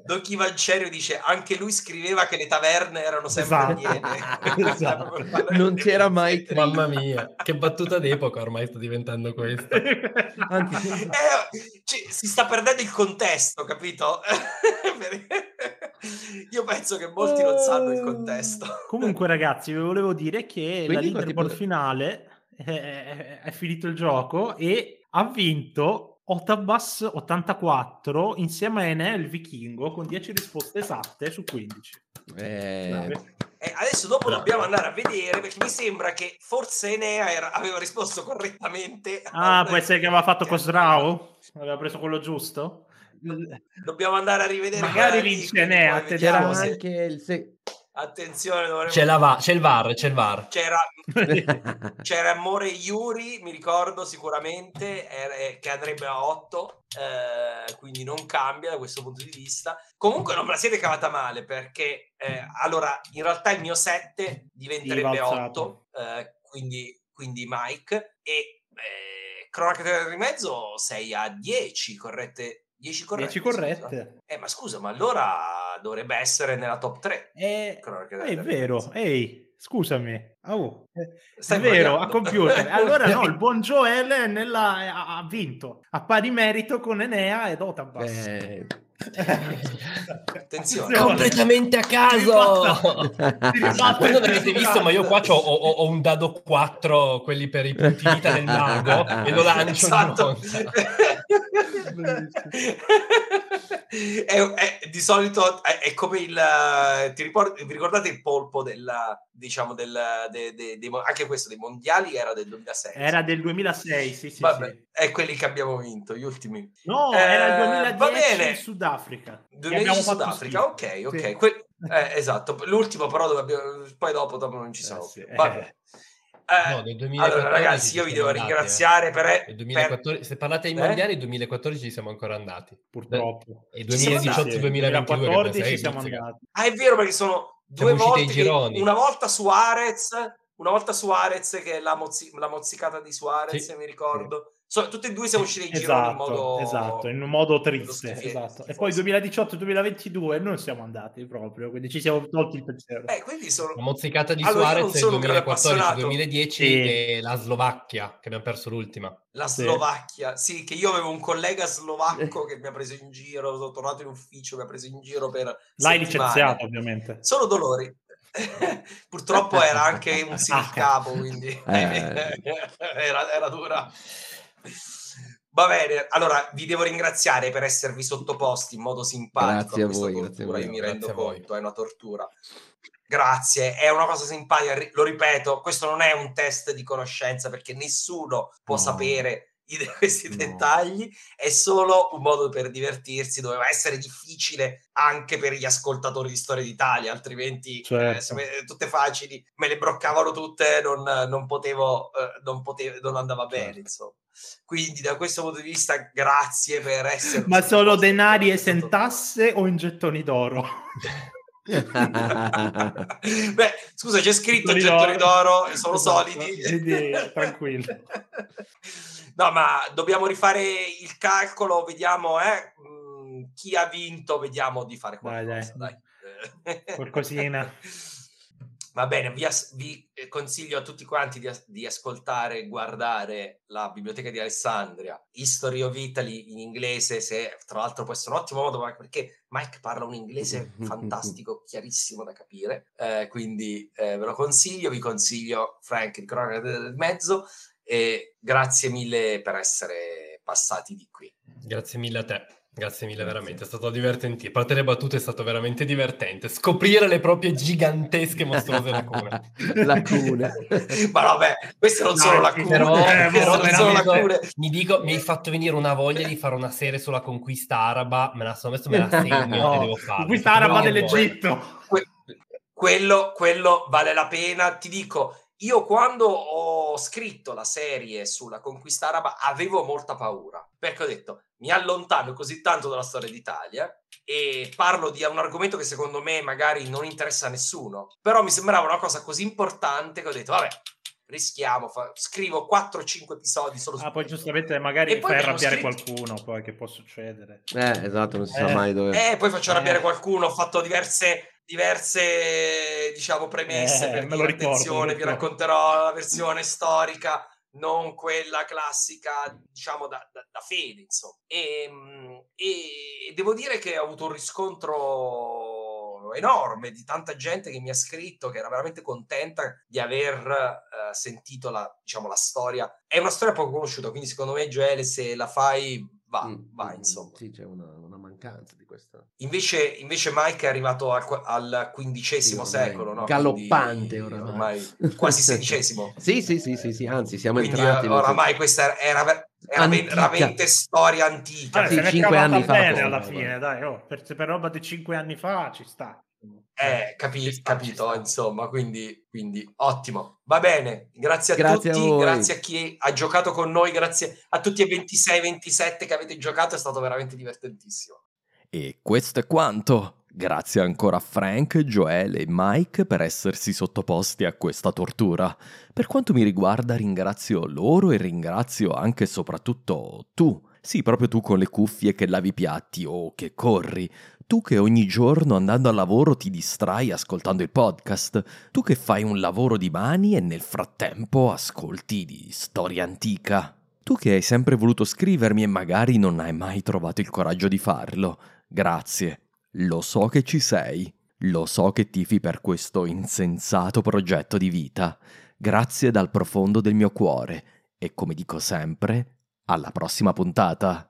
Don Chivancerio dice anche lui scriveva che le taverne erano sempre piene. Esatto. Esatto. Non c'era mai. Mamma mia, che battuta d'epoca ormai sta diventando questa. Anzi, eh, ci, si sta perdendo il contesto, capito? Io penso che molti non sanno il contesto. Comunque ragazzi, vi volevo dire che quindi la leaderboard tipo... finale è, è finito il gioco e ha vinto Otabas ottantaquattro insieme a Enel il vichingo con dieci risposte esatte su quindici. Eh... Eh, adesso dopo no. dobbiamo andare a vedere perché mi sembra che forse Enea era, aveva risposto correttamente. Ah, può essere che aveva fatto Cosroe? Aveva preso quello giusto? Dobbiamo andare a rivedere. Magari vince Enea. C'era se... anche il se... Attenzione, dovremmo... c'è, la va- c'è il VAR, c'è il VAR. C'era, c'era Amore Iuri, mi ricordo sicuramente, er- che andrebbe a otto, eh, quindi non cambia da questo punto di vista. Comunque non me la siete cavata male, perché eh, allora in realtà il mio sette diventerebbe otto, eh, quindi, quindi Mike, e eh, Cronaca di Mezzo sei a dieci, corrette? dieci corrette, corrette. Eh, ma scusa, ma allora dovrebbe essere nella top tre. Eh, è vero, ehi, scusami. Oh, è vero, a computer. Allora no, il buon Gioele nella, ha vinto, a pari merito con Enea ed Otabas. Eh. Attenzione. Completamente a caso. Voi non avete visto, ma io qua ho, ho, ho un dado quattro, quelli per i punti vita del mago, e lo lancio. Esatto. è, è, di solito è, è come il ti ricordi, vi ricordate il polpo della, diciamo del de, de, de, anche questo dei mondiali era del duemilasei era del duemilasei sì sì, vabbè, sì. È quelli che abbiamo vinto gli ultimi no eh, era il duemiladieci va bene. In Sudafrica duemiladieci in Sudafrica sì. ok ok sì. Que- eh, esatto l'ultimo però dove abbiamo... poi dopo dopo non ci sono eh, sì. Vabbè eh. Eh, no, del duemilaquattordici allora ragazzi io vi devo andati, ringraziare eh. per, duemilaquattordici, per... se parlate ai mondiali eh? duemilaquattordici siamo ancora andati purtroppo e duemiladiciotto duemilaventidue siamo andati ah è vero perché sono siamo due volte che, una volta Suarez una volta Suarez che è la, mozzi, la mozzicata di Suarez sì. mi ricordo sì. So, tutti e due siamo usciti in esatto, in modo esatto, in un modo triste esatto. E poi duemiladiciotto duemilaventidue non siamo andati proprio, quindi ci siamo tolti il pensiero. Eh, quindi sono... La mozzicata di allora, Suarez nel duemilaquattordici duemiladieci sì. E la Slovacchia, che abbiamo perso l'ultima. La sì. Slovacchia, sì, che io avevo un collega slovacco che mi ha preso in giro, sono tornato in ufficio, mi ha preso in giro per l'hai settimane. Licenziato, ovviamente. Solo dolori. Purtroppo era anche un sincapo, quindi eh. era, era dura. Va bene, allora vi devo ringraziare per esservi sottoposti in modo simpatico grazie a, a questa voi, tortura, io mi rendo conto, è una tortura. Grazie, è una cosa simpatica, lo ripeto, questo non è un test di conoscenza perché nessuno può no. sapere di questi no. dettagli, è solo un modo per divertirsi, doveva essere difficile anche per gli ascoltatori di Storia d'Italia, altrimenti certo. eh, tutte facili, me le broccavano tutte, non, non potevo, eh, non potevo, non andava certo. bene, insomma. Quindi da questo punto di vista grazie per essere ma solo denari e sentasse o in gettoni d'oro? Beh scusa c'è scritto gettoni, gettoni d'oro, d'oro e sono esatto. solidi quindi tranquillo no ma dobbiamo rifare il calcolo vediamo eh chi ha vinto vediamo di fare qualcosa dai, dai. Qualcosina. Va bene, vi, as- vi consiglio a tutti quanti di, as- di ascoltare e guardare la Biblioteca di Alessandria, History of Italy in inglese, se tra l'altro può essere un ottimo modo perché Mike parla un inglese fantastico, chiarissimo da capire, eh, quindi eh, ve lo consiglio, vi consiglio Frank di Cronaca del Mezzo e grazie mille per essere passati di qui. Grazie mille a te. Grazie mille, veramente, è stato divertente. A parte le battute è stato veramente divertente. Scoprire le proprie gigantesche mostruose lacune. Lacune. Ma vabbè, queste non no, sono lacune. Però, eh, però non sono lacune. Mi dico, mi hai fatto venire una voglia di fare una serie sulla conquista araba. Me la sono messo, me la segno, no. Che devo fare. Conquista araba dell'Egitto. Que- quello, quello vale la pena. Ti dico, Io quando ho scritto la serie sulla conquista araba avevo molta paura, perché ho detto mi allontano così tanto dalla storia d'Italia e parlo di un argomento che secondo me magari non interessa a nessuno, però mi sembrava una cosa così importante che ho detto vabbè, rischiamo, fa... scrivo quattro o cinque episodi solo. Ah, poi giustamente magari fai arrabbiare scritto... qualcuno, poi che può succedere. Eh, esatto, non si eh. sa mai dove. Eh, poi faccio arrabbiare eh. qualcuno, ho fatto diverse... diverse diciamo premesse eh, per dire, ricordo, attenzione, vi racconterò la versione storica, non quella classica diciamo da, da, da fede insomma, e, e devo dire che ho avuto un riscontro enorme di tanta gente che mi ha scritto, che era veramente contenta di aver uh, sentito la, diciamo, la storia. È una storia poco conosciuta, quindi secondo me Gioele se la fai va, mm, va insomma. Sì, c'è una, una mancanza di questa. Invece, invece Mike è arrivato al, al quindicesimo sì, secolo, no? Galoppante. Quindi, oramai. Ormai, quasi sedicesimo. sì, sì, sì, sì, sì, anzi siamo quindi, entrati. Oramai nel... questa era veramente storia antica. Vabbè, sì, cinque anni fa. Bene, alla fine, dai, oh, per, per roba di cinque anni fa ci sta. Eh, capi, sta, capito, insomma, quindi, quindi ottimo. Va bene, grazie a grazie tutti, a grazie a chi ha giocato con noi, grazie a tutti e ventisei ventisette che avete giocato, è stato veramente divertentissimo. E questo è quanto. Grazie ancora a Frank, Gioele e Mike per essersi sottoposti a questa tortura. Per quanto mi riguarda ringrazio loro e ringrazio anche e soprattutto tu. Sì, proprio tu con le cuffie che lavi piatti o che corri. Tu che ogni giorno andando al lavoro ti distrai ascoltando il podcast, tu che fai un lavoro di mani e nel frattempo ascolti di storia antica, tu che hai sempre voluto scrivermi e magari non hai mai trovato il coraggio di farlo. Grazie, lo so che ci sei, lo so che tifi per questo insensato progetto di vita. Grazie dal profondo del mio cuore e come dico sempre, alla prossima puntata.